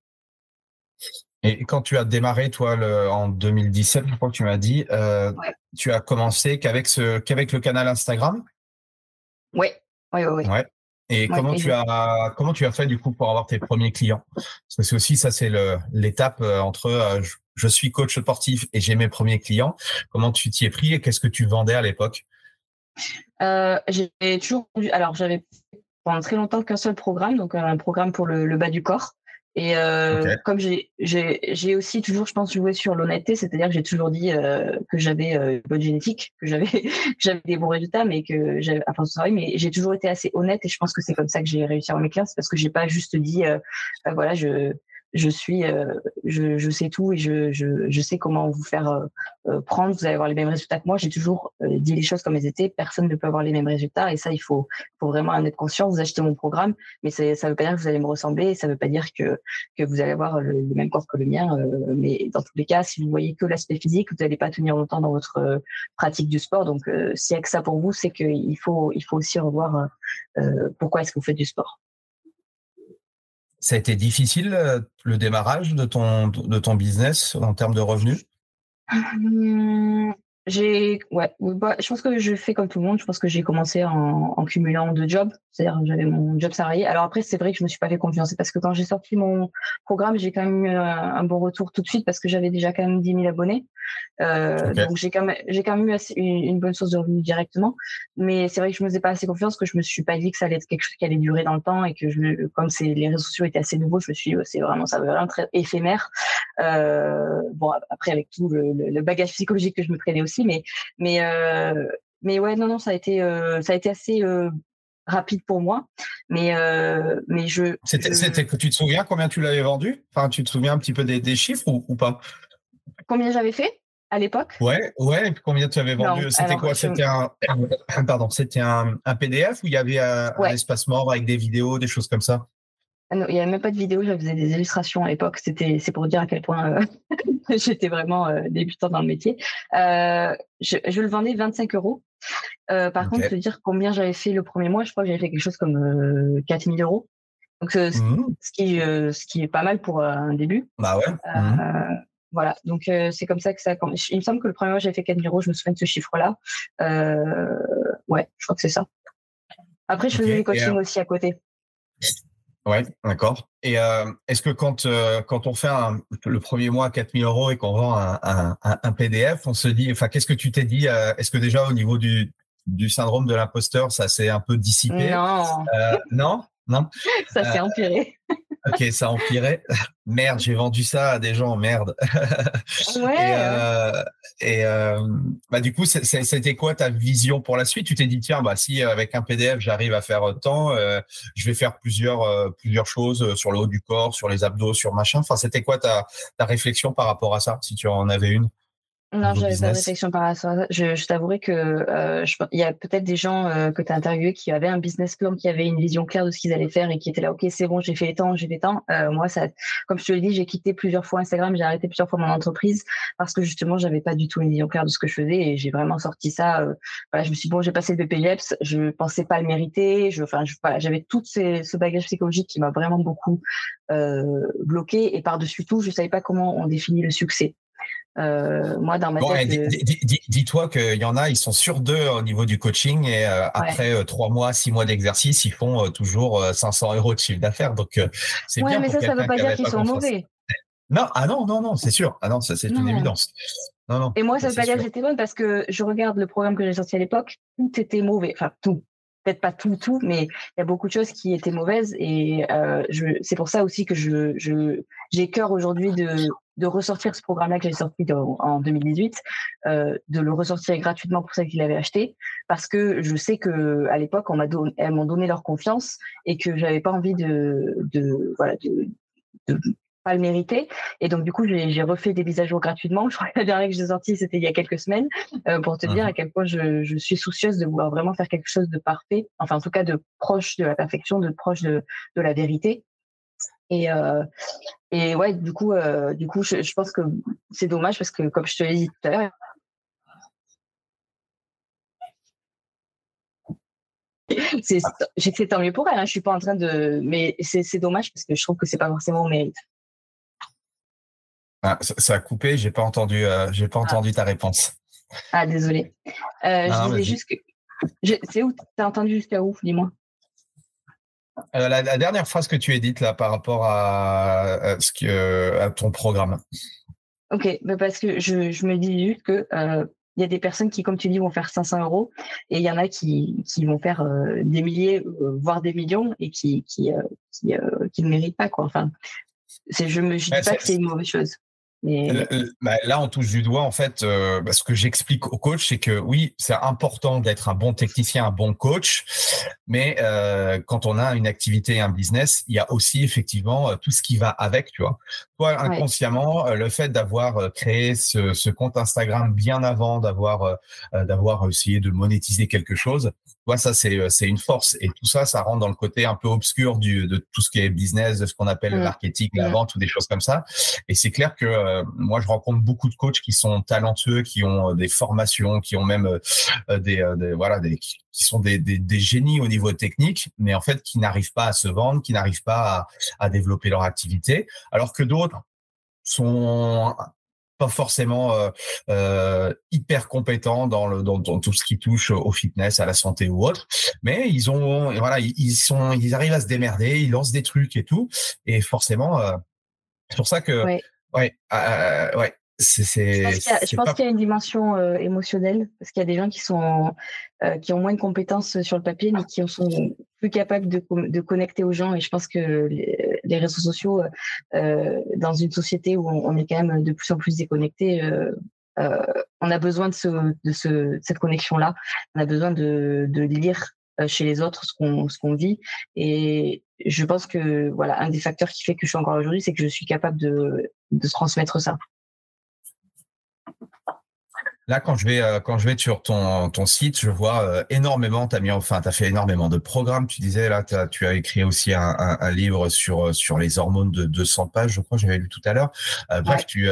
Et quand tu as démarré, toi, en 2017, je crois que tu m'as dit, tu as commencé qu'avec le canal Instagram? Oui. Ouais. Et comment tu as fait, du coup, pour avoir tes premiers clients? Parce que c'est aussi, ça, c'est l'étape entre… je suis coach sportif et j'ai mes premiers clients. Comment tu t'y es pris et qu'est-ce que tu vendais à l'époque? J'avais pendant très longtemps qu'un seul programme, donc un programme pour le bas du corps. Et comme j'ai aussi toujours, je pense, joué sur l'honnêteté, c'est-à-dire que j'ai toujours dit que j'avais une bonne génétique, que j'avais des bons résultats, mais que j'avais un bon travail. Mais j'ai toujours été assez honnête, et je pense que c'est comme ça que j'ai réussi à avoir mes clients, c'est parce que j'ai pas juste dit voilà, je sais tout, et je sais comment vous faire prendre, vous allez avoir les mêmes résultats que moi. J'ai toujours dit les choses comme elles étaient. Personne ne peut avoir les mêmes résultats, et ça, il faut vraiment en être conscient. Vous achetez mon programme, mais ça veut pas dire que vous allez me ressembler, et ça veut pas dire que vous allez avoir le même corps que le mien, mais dans tous les cas, si vous voyez que l'aspect physique, vous n'allez pas tenir longtemps dans votre pratique du sport. Donc s'il y a que ça pour vous, c'est que il faut aussi revoir pourquoi est-ce que vous faites du sport. Ça a été difficile, le démarrage de ton business en termes de revenus? Je pense que je fais comme tout le monde. Je pense que j'ai commencé en cumulant deux jobs, c'est-à-dire que j'avais mon job salarié. Alors après, c'est vrai que je me suis pas fait confiance, parce que quand j'ai sorti mon programme, j'ai quand même eu un bon retour tout de suite, parce que j'avais déjà quand même 10 000 abonnés. Donc j'ai quand même eu une bonne source de revenus directement. Mais c'est vrai que je me faisais pas assez confiance, que je me suis pas dit que ça allait être quelque chose qui allait durer dans le temps, et que comme les réseaux sociaux étaient assez nouveaux, je me suis dit ça va vraiment très éphémère. Après, avec tout le bagage psychologique que je me traînais aussi. Mais ouais, non, ça a été assez rapide pour moi. Tu te souviens combien tu l'avais vendu? Enfin, tu te souviens un petit peu des chiffres ou pas? Combien j'avais fait à l'époque? Ouais. Et puis combien tu avais vendu? C'était un PDF ou il y avait un espace mort avec des vidéos, des choses comme ça? Ah non, il n'y avait même pas de vidéo, je faisais des illustrations à l'époque. C'est pour dire à quel point j'étais vraiment débutant dans le métier. Je le vendais 25 €. Par contre, te dire combien j'avais fait le premier mois, je crois que j'avais fait quelque chose comme 4 000 €. Donc, ce qui est pas mal pour un début. Bah ouais. Voilà, donc c'est comme ça que ça… Il me semble que le premier mois, j'avais fait 4 000 €, je me souviens de ce chiffre-là. Ouais, je crois que c'est ça. Après, je faisais du coaching aussi à côté. Ouais, d'accord. Et est-ce que quand on fait le premier mois à 4 000 € et qu'on vend un PDF, on se dit, enfin, qu'est-ce que tu t'es dit? Est-ce que déjà au niveau du syndrome de l'imposteur, ça s'est un peu dissipé? Non. Ça s'est empiré. Ok, ça empirait. Merde, j'ai vendu ça à des gens, merde. Ouais. Bah, du coup, c'était quoi ta vision pour la suite? Tu t'es dit, tiens, bah, si avec un PDF, j'arrive à faire autant, je vais faire plusieurs choses sur le haut du corps, sur les abdos, sur machin. Enfin, c'était quoi ta réflexion par rapport à ça, si tu en avais une? Non, j'avais pas de réflexion par rapport à ça. Je t'avouerai que il y a peut-être des gens que tu as interviewés qui avaient un business plan, qui avaient une vision claire de ce qu'ils allaient faire et qui étaient là, ok, c'est bon, j'ai fait tant. Moi, ça, comme je te l'ai dit, j'ai quitté plusieurs fois Instagram, j'ai arrêté plusieurs fois mon entreprise parce que justement, j'avais pas du tout une vision claire de ce que je faisais et j'ai vraiment sorti ça. Voilà, je me suis dit, bon, j'ai passé le BPIEPS, je pensais pas le mériter. Voilà, j'avais tout ce bagage psychologique qui m'a vraiment beaucoup bloqué et par-dessus tout, je savais pas comment on définit le succès. Moi, dans ma tête, dis-toi qu'il y en a, ils sont sur deux au niveau du coaching et après 3 mois, 6 mois d'exercice, ils font toujours 500 euros de chiffre d'affaires. Donc, c'est bien. Mais ça ne veut pas dire qu'ils sont mauvais. Non, ah non, c'est sûr. Ah non, ça, c'est une évidence. Non. Et moi, ça ne veut pas dire que j'étais bonne parce que je regarde le programme que j'ai sorti à l'époque, tout était mauvais. Enfin, tout. Peut-être pas tout, mais il y a beaucoup de choses qui étaient mauvaises et c'est pour ça aussi que j'ai cœur aujourd'hui de ressortir ce programme-là que j'ai sorti en 2018, de le ressortir gratuitement pour ceux qui l'avaient acheté, parce que je sais que à l'époque elles m'ont donné leur confiance et que j'avais pas envie de pas le mériter. Et donc, du coup, j'ai refait des mises à jour gratuitement. Je crois que la dernière que j'ai sortie, c'était il y a quelques semaines, pour te dire à quel point je suis soucieuse de vouloir vraiment faire quelque chose de parfait, enfin, en tout cas, de proche de la perfection, de proche de la vérité. Et ouais, du coup je pense que c'est dommage parce que, comme je te l'ai dit tout à l'heure, c'est tant mieux pour elle, hein, je suis pas en train de... Mais c'est dommage parce que je trouve que c'est pas forcément au mérite. Ah, ça a coupé, j'ai pas entendu ta réponse. Ah, désolé. Non, je disais juste que... C'est où? T'as entendu jusqu'à où? Dis-moi. La dernière phrase que tu édites là par rapport à ton programme. Ok, bah parce que je me dis juste que... Il y a des personnes qui, comme tu dis, vont faire 500 euros et il y en a qui vont faire des milliers, voire des millions et qui ne méritent pas, quoi. Enfin, je ne dis pas que c'est une mauvaise chose. Mais... Là, on touche du doigt, en fait, ce que j'explique aux coachs, c'est que oui, c'est important d'être un bon technicien, un bon coach, mais quand on a une activité, un business, il y a aussi effectivement tout ce qui va avec, tu vois. Toi, inconsciemment, le fait d'avoir créé ce compte Instagram bien avant, d'avoir essayé de monétiser quelque chose, toi, ça, c'est une force. Et tout ça, ça rentre dans le côté un peu obscur de tout ce qui est business, de ce qu'on appelle le marketing, la vente ou des choses comme ça. Et c'est clair que moi, je rencontre beaucoup de coachs qui sont talentueux, qui ont des formations, qui ont même qui sont des génies au niveau technique, mais en fait, qui n'arrivent pas à se vendre, qui n'arrivent pas à développer leur activité, alors que d'autres sont... pas forcément hyper compétents dans tout ce qui touche au fitness, à la santé ou autre, mais ils arrivent à se démerder, ils lancent des trucs et tout, et forcément c'est pour ça que je pense qu'il y a une dimension émotionnelle, parce qu'il y a des gens qui ont moins de compétences sur le papier, mais qui sont plus capables de connecter aux gens. Et je pense que les réseaux sociaux, dans une société où on est quand même de plus en plus déconnecté, on a besoin de cette connexion-là. On a besoin de lire chez les autres ce qu'on vit. Et je pense que voilà, un des facteurs qui fait que je suis encore aujourd'hui, c'est que je suis capable de transmettre ça. Là, quand je vais sur ton site, je vois énormément. T'as fait énormément de programmes. Tu disais là, tu as écrit aussi un livre sur les hormones de 200 pages, je crois. J'avais lu tout à l'heure. Bref, tu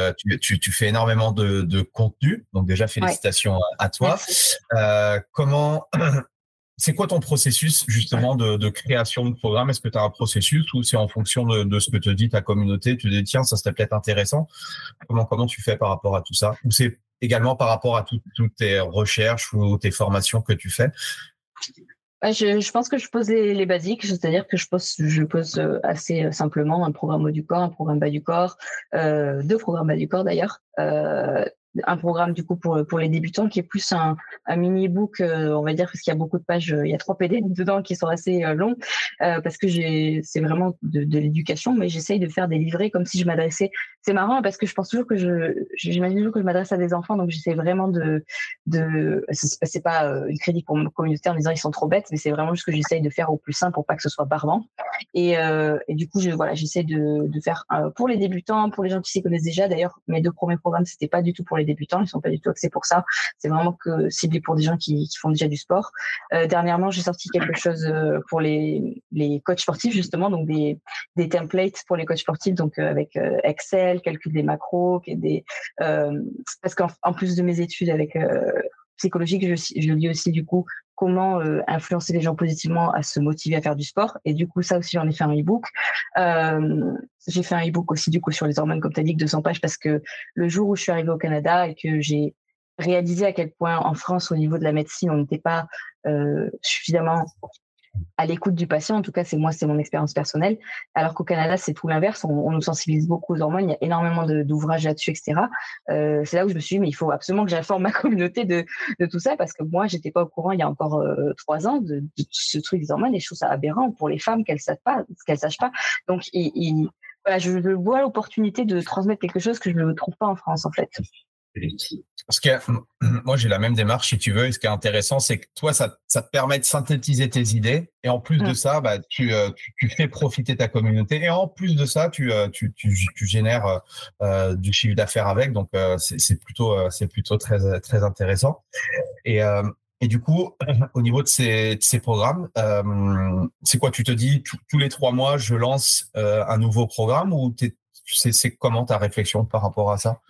fais énormément de contenu. Donc déjà, félicitations à toi. Comment c'est quoi ton processus justement de création de programme? Est-ce que tu as un processus ou c'est en fonction de ce que te dit ta communauté? Tu te dis tiens, ça serait peut-être intéressant. Comment tu fais par rapport à tout ça? Ou c'est également par rapport à toutes tes recherches ou tes formations que tu fais? Je pense que je pose les basiques, c'est-à-dire que je pose assez simplement un programme haut du corps, un programme bas du corps, 2 programmes bas du corps d'ailleurs, un programme du coup pour les débutants qui est plus un mini ebook, on va dire, parce qu'il y a beaucoup de pages, il y a 3 PDF dedans qui sont assez longs, parce que c'est vraiment de l'éducation, mais j'essaye de faire des livrets comme si je m'adressais. C'est marrant parce que je pense toujours que j'imagine toujours que je m'adresse à des enfants, donc j'essaie vraiment de c'est pas une critique pour mon communauté en disant ils sont trop bêtes, mais c'est vraiment juste que j'essaye de faire au plus simple pour pas que ce soit barbant. Et du coup j'essaie de faire pour les débutants, pour les gens qui s'y connaissent déjà. D'ailleurs, mes 2 premiers programmes, c'était pas du tout pour les débutants, ils sont pas du tout axés pour ça, c'est vraiment que ciblé pour des gens qui font déjà du sport. Dernièrement, j'ai sorti quelque chose pour les coachs sportifs, justement, donc des templates pour les coachs sportifs, donc avec Excel, calcul des macros, parce qu'en plus de mes études avec psychologique, je lis aussi du coup comment influencer les gens positivement à se motiver à faire du sport, et du coup ça aussi j'en ai fait un e-book. J'ai fait un e-book aussi du coup sur les hormones, comme tu as dit, 200 pages, parce que le jour où je suis arrivée au Canada et que j'ai réalisé à quel point en France au niveau de la médecine on n'était pas suffisamment à l'écoute du patient, en tout cas c'est mon expérience personnelle, alors qu'au Canada c'est tout l'inverse, on nous sensibilise beaucoup aux hormones, il y a énormément d'ouvrages là-dessus, etc. C'est là où je me suis dit, mais il faut absolument que j'informe ma communauté de tout ça, parce que moi j'étais pas au courant il y a encore 3 ans de ce truc des hormones, et je trouve ça aberrant pour les femmes qu'elles sachent pas. Donc voilà, je vois l'opportunité de transmettre quelque chose que je ne trouve pas en France, en fait. Parce que moi, j'ai la même démarche, si tu veux. Et ce qui est intéressant, c'est que toi, ça te permet de synthétiser tes idées. Et en plus de ça, bah, tu fais profiter ta communauté. Et en plus de ça, tu génères du chiffre d'affaires avec. Donc, c'est plutôt très, très intéressant. Et du coup, au niveau de ces programmes, c'est quoi? Tu te dis, tous les 3 mois, je lance un nouveau programme, ou c'est comment ta réflexion par rapport à ça?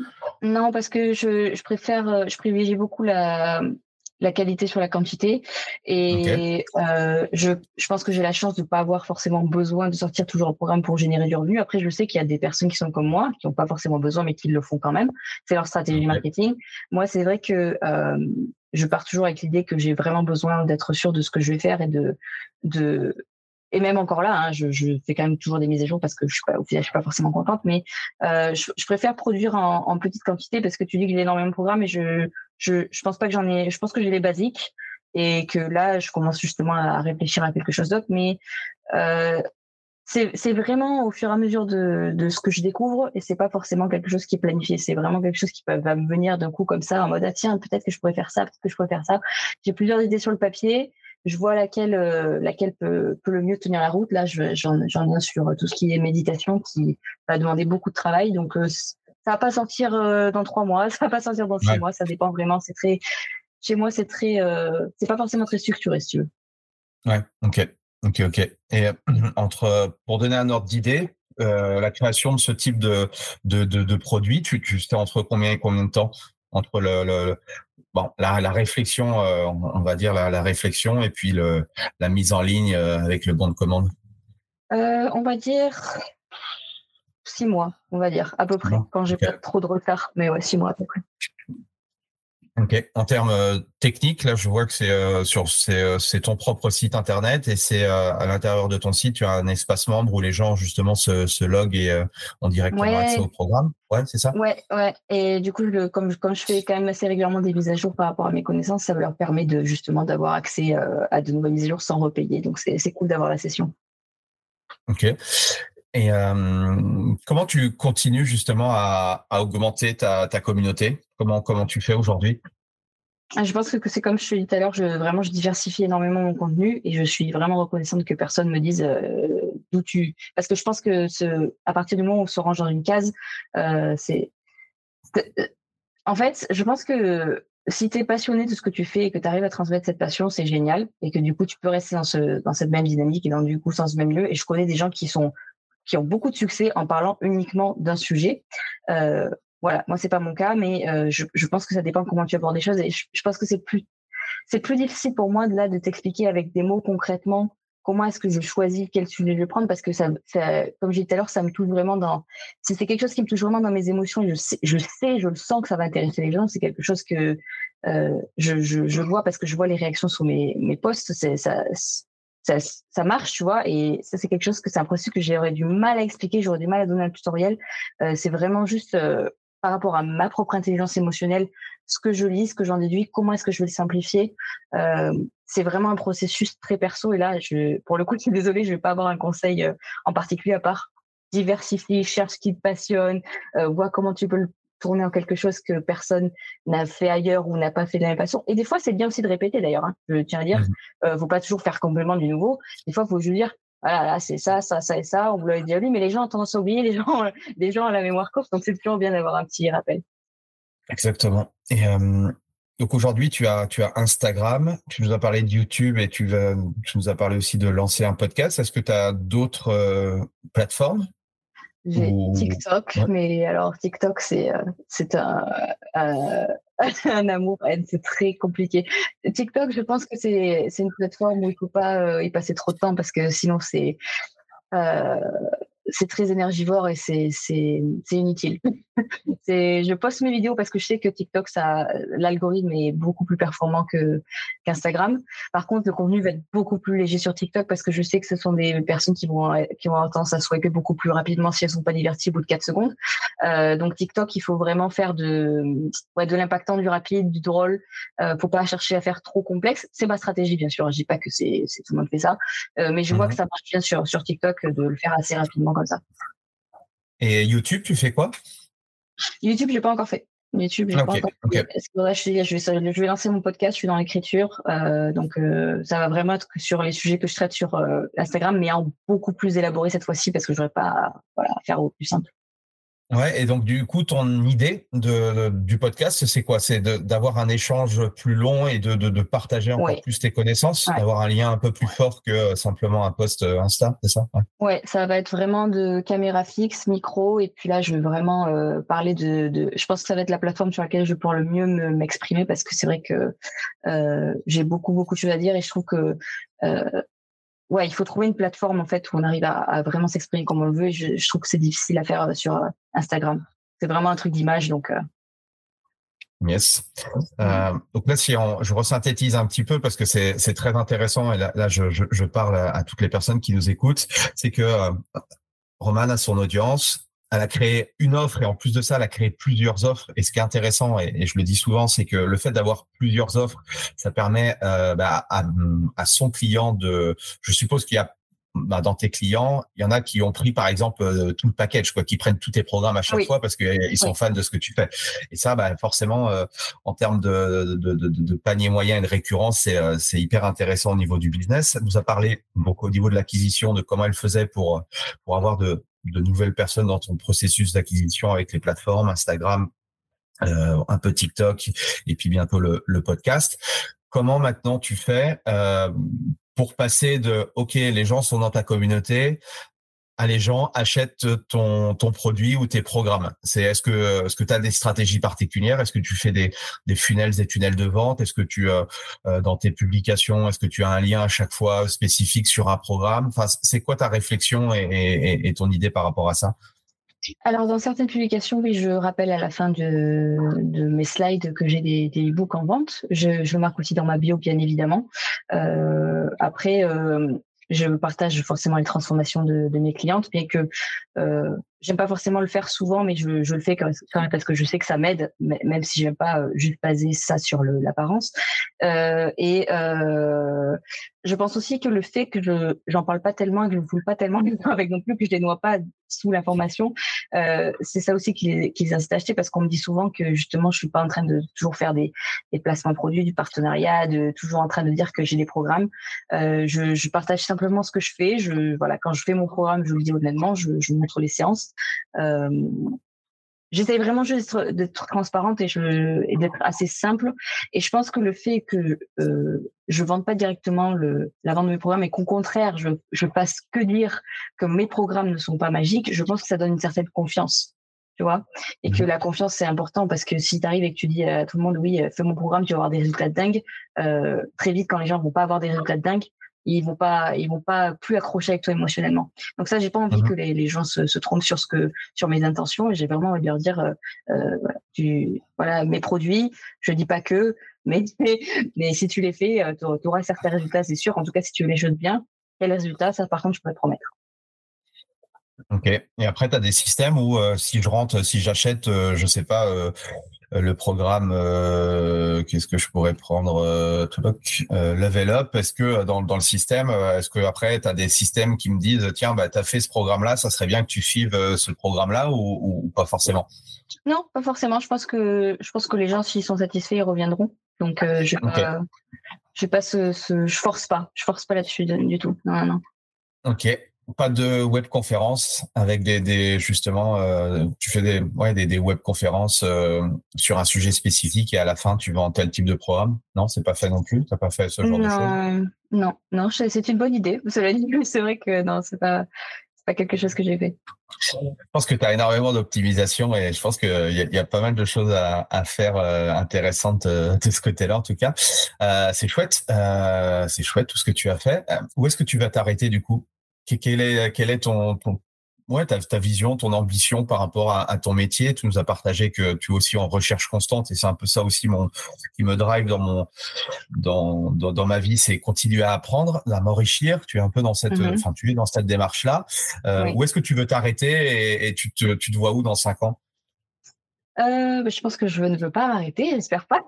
Non, parce que je privilégie beaucoup la qualité sur la quantité, et je pense que j'ai la chance de pas avoir forcément besoin de sortir toujours un programme pour générer du revenu. Après, je sais qu'il y a des personnes qui sont comme moi, qui n'ont pas forcément besoin, mais qui le font quand même. C'est leur stratégie marketing. Moi, c'est vrai que je pars toujours avec l'idée que j'ai vraiment besoin d'être sûre de ce que je vais faire, et et même encore là, hein, je fais quand même toujours des mises à jour, parce que au final, je suis pas forcément contente, mais je préfère produire en petite quantité, parce que tu dis que j'ai énormément de programmes, et je pense pas que j'en ai. Je pense que j'ai les basiques, et que là, je commence justement à réfléchir à quelque chose d'autre. Mais c'est vraiment au fur et à mesure de ce que je découvre, et c'est pas forcément quelque chose qui est planifié. C'est vraiment quelque chose qui va me venir d'un coup comme ça, en mode tiens, peut-être que je pourrais faire ça, peut-être que je pourrais faire ça. J'ai plusieurs idées sur le papier. Je vois laquelle peut le mieux tenir la route. Là, j'en viens sur tout ce qui est méditation, qui va demander beaucoup de travail. Donc, ça va pas sortir dans 3 mois, ça va pas sortir dans 6 mois. Ça dépend vraiment. Chez moi, c'est pas forcément très structuré, si tu veux. Ouais. Ok. Et pour donner un ordre d'idée, la création de ce type de produit, tu sais entre combien et combien de temps entre la réflexion, on va dire la réflexion, et puis la mise en ligne avec le bon de commande. On va dire 6 mois, on va dire à peu près, quand j'ai pas trop de retard, mais ouais, 6 mois à peu près. Ok. En termes techniques, là, je vois que c'est ton propre site internet, et c'est à l'intérieur de ton site, tu as un espace membre où les gens justement se loguent, et ont directement accès au programme. Ouais, c'est ça. Ouais. Et du coup, comme je fais quand même assez régulièrement des mises à jour par rapport à mes connaissances, ça leur permet justement d'avoir accès à de nouvelles mises à jour sans repayer. Donc c'est cool d'avoir la session. Ok. Et comment tu continues justement à augmenter ta communauté? Comment tu fais aujourd'hui? Je pense que c'est comme je te disais tout à l'heure, je diversifie énormément mon contenu, et je suis vraiment reconnaissante que personne me dise d'où tu… Parce que je pense que à partir du moment où on se range dans une case, en fait, je pense que… Si tu es passionné de ce que tu fais et que tu arrives à transmettre cette passion, c'est génial, et que du coup, tu peux rester dans cette même dynamique, et dans ce même lieu. Et je connais des gens qui ont beaucoup de succès en parlant uniquement d'un sujet. Voilà, moi, c'est pas mon cas, mais je pense que ça dépend comment tu abordes les choses, et je pense que c'est plus difficile pour moi de t'expliquer avec des mots concrètement comment est-ce que je choisis quel sujet je vais prendre, parce que ça, comme j'ai dit tout à l'heure, ça me touche vraiment c'est quelque chose qui me touche vraiment dans mes émotions, et je le sens que ça va intéresser les gens, c'est quelque chose que je vois, parce que je vois les réactions sur mes posts, ça marche, tu vois, et ça, c'est quelque chose c'est un processus que j'aurais du mal à expliquer, j'aurais du mal à donner un tutoriel, c'est vraiment juste par rapport à ma propre intelligence émotionnelle, ce que je lis, ce que j'en déduis, comment est-ce que je vais le simplifier. C'est vraiment un processus très perso. Et là, pour le coup, je suis désolée, je ne vais pas avoir un conseil en particulier à part diversifie, cherche ce qui te passionne, vois comment tu peux le tourner en quelque chose que personne n'a fait ailleurs ou n'a pas fait de la même façon. Et des fois, c'est bien aussi de répéter d'ailleurs, hein, je tiens à dire. Il ne faut pas toujours faire complètement du nouveau. Des fois, il faut juste dire, voilà, là, c'est ça, ça, ça et ça. On vous l'avait dit à lui, mais les gens ont tendance à oublier, les gens ont la mémoire courte. Donc, c'est toujours bien d'avoir un petit rappel. Exactement. Et donc, aujourd'hui, tu as Instagram, tu nous as parlé de YouTube et tu nous as parlé aussi de lancer un podcast. Est-ce que tu as d'autres plateformes? J'ai TikTok, ouais. Mais alors TikTok, c'est un amour, c'est très compliqué. TikTok, je pense que c'est une plateforme où il ne faut pas y passer trop de temps parce que sinon c'est très énergivore et c'est inutile. Je poste mes vidéos parce que je sais que TikTok, l'algorithme est beaucoup plus performant qu'Instagram. Par contre, le contenu va être beaucoup plus léger sur TikTok parce que je sais que ce sont des personnes qui vont avoir tendance à swiper beaucoup plus rapidement si elles ne sont pas diverties au bout de 4 secondes. Donc TikTok, il faut vraiment faire de l'impactant, du rapide, du drôle. Il ne faut pas chercher à faire trop complexe. C'est ma stratégie, bien sûr. Je ne dis pas que c'est tout le monde fait ça. Mais je vois que ça marche bien sur TikTok de le faire assez rapidement comme ça. Et YouTube, tu fais quoi ? YouTube, je l'ai pas encore fait. Je vais lancer mon podcast, je suis dans l'écriture, donc ça va vraiment être sur les sujets que je traite sur Instagram, mais en beaucoup plus élaboré cette fois-ci parce que je ne voudrais pas faire au plus simple. Ouais, et donc du coup, ton idée du podcast, c'est quoi ? C'est d'avoir un échange plus long et de partager encore plus tes connaissances, d'avoir un lien un peu plus fort que simplement un post Insta, c'est ça ? Ouais, ça va être vraiment de caméra fixe, micro, et puis là, je vais vraiment parler Je pense que ça va être la plateforme sur laquelle je vais pouvoir le mieux m'exprimer parce que c'est vrai que j'ai beaucoup, beaucoup de choses à dire et je trouve que... il faut trouver une plateforme en fait où on arrive à vraiment s'exprimer comme on le veut. Et je trouve que c'est difficile à faire sur Instagram. C'est vraiment un truc d'image, donc. Yes. Donc là, je resynthétise un petit peu parce que c'est très intéressant et là je parle à toutes les personnes qui nous écoutent, c'est que Romane a son audience. Elle a créé une offre et en plus de ça, elle a créé plusieurs offres. Et ce qui est intéressant, et je le dis souvent, c'est que le fait d'avoir plusieurs offres, ça permet à son client de… Je suppose qu'il y a dans tes clients, il y en a qui ont pris par exemple tout le package, qui prennent tous tes programmes à chaque fois parce qu'ils sont fans de ce que tu fais. Et ça, forcément, en termes de panier moyen et de récurrence, c'est hyper intéressant au niveau du business. Elle nous a parlé donc au niveau de l'acquisition, de comment elle faisait pour avoir de nouvelles personnes dans ton processus d'acquisition avec les plateformes, Instagram, un peu TikTok et puis bientôt le podcast. Comment maintenant tu fais pour passer de « Ok, les gens sont dans ta communauté » à « Les gens achètent ton produit ou tes programmes ». Est-ce que tu as des stratégies particulières ? Est-ce que tu fais des funnels, des tunnels de vente ? Est-ce que tu, dans tes publications, est-ce que tu as un lien à chaque fois spécifique sur un programme ? Enfin, c'est quoi ta réflexion et ton idée par rapport à ça ? Alors, dans certaines publications, oui, je rappelle à la fin de mes slides que j'ai des e-books en vente. Je le marque aussi dans ma bio, bien évidemment. Après, je partage forcément les transformations de mes clientes, bien que j'aime pas forcément le faire souvent, mais je le fais quand même parce que je sais que ça m'aide, même si j'aime pas juste baser ça sur l'apparence. Et je pense aussi que le fait que j'en parle pas tellement et que je voule pas tellement avec non plus, que je les noie pas sous l'information, c'est ça aussi qui les incite à acheter, parce qu'on me dit souvent que justement je suis pas en train de toujours faire des placements produits, du partenariat, toujours en train de dire que j'ai des programmes. Je partage simplement ce que je fais. Quand je fais mon programme, je le dis honnêtement, je montre les séances. J'essaie vraiment juste d'être transparente et d'être assez simple, et je pense que le fait que je ne vende pas directement la vente de mes programmes et qu'au contraire je passe que dire que mes programmes ne sont pas magiques, je pense que ça donne une certaine confiance, tu vois, et que la confiance c'est important, parce que si tu arrives et que tu dis à tout le monde oui, fais mon programme, tu vas avoir des résultats dingues, très vite quand les gens ne vont pas avoir des résultats dingues, ils vont pas plus accrocher avec toi émotionnellement. Donc ça, j'ai pas envie que les gens se trompent sur mes intentions, et j'ai vraiment envie de leur dire mes produits, je dis pas que, mais si tu les fais, tu auras certains résultats, c'est sûr. En tout cas, si tu veux les choses bien, quels résultats, ça par contre je peux te promettre. Ok. Et après, tu as des systèmes où si j'achète, je sais pas, le programme, qu'est-ce que je pourrais prendre, Level Up, est-ce que dans le système, est-ce que après, tu as des systèmes qui me disent, tiens, bah, tu as fait ce programme-là, ça serait bien que tu suives ce programme-là ou pas forcément? Non, pas forcément. Je pense que les gens, s'ils sont satisfaits, ils reviendront. Donc, je force pas là-dessus du tout. Non. Ok. Pas de webconférence avec des justement, tu fais des webconférences sur un sujet spécifique et à la fin, tu vends tel type de programme. Non, c'est pas fait non plus. T'as pas fait ce genre de choses. Non, c'est une bonne idée. C'est vrai que non, c'est pas quelque chose que j'ai fait. Je pense que tu as énormément d'optimisation et je pense qu'il y a pas mal de choses à faire intéressantes de ce côté-là, en tout cas. C'est chouette tout ce que tu as fait. Où est-ce que tu vas t'arrêter du coup ? Quelle est ta vision, ton ambition par rapport à ton métier? Tu nous as partagé que tu es aussi en recherche constante et c'est un peu ça aussi qui me drive dans ma vie, c'est continuer à apprendre, à m'enrichir. Tu es un peu dans cette, tu es dans cette démarche-là. Oui. Où est-ce que tu veux t'arrêter et tu te vois où dans 5 ans? Je pense que je ne veux pas m'arrêter, j'espère pas.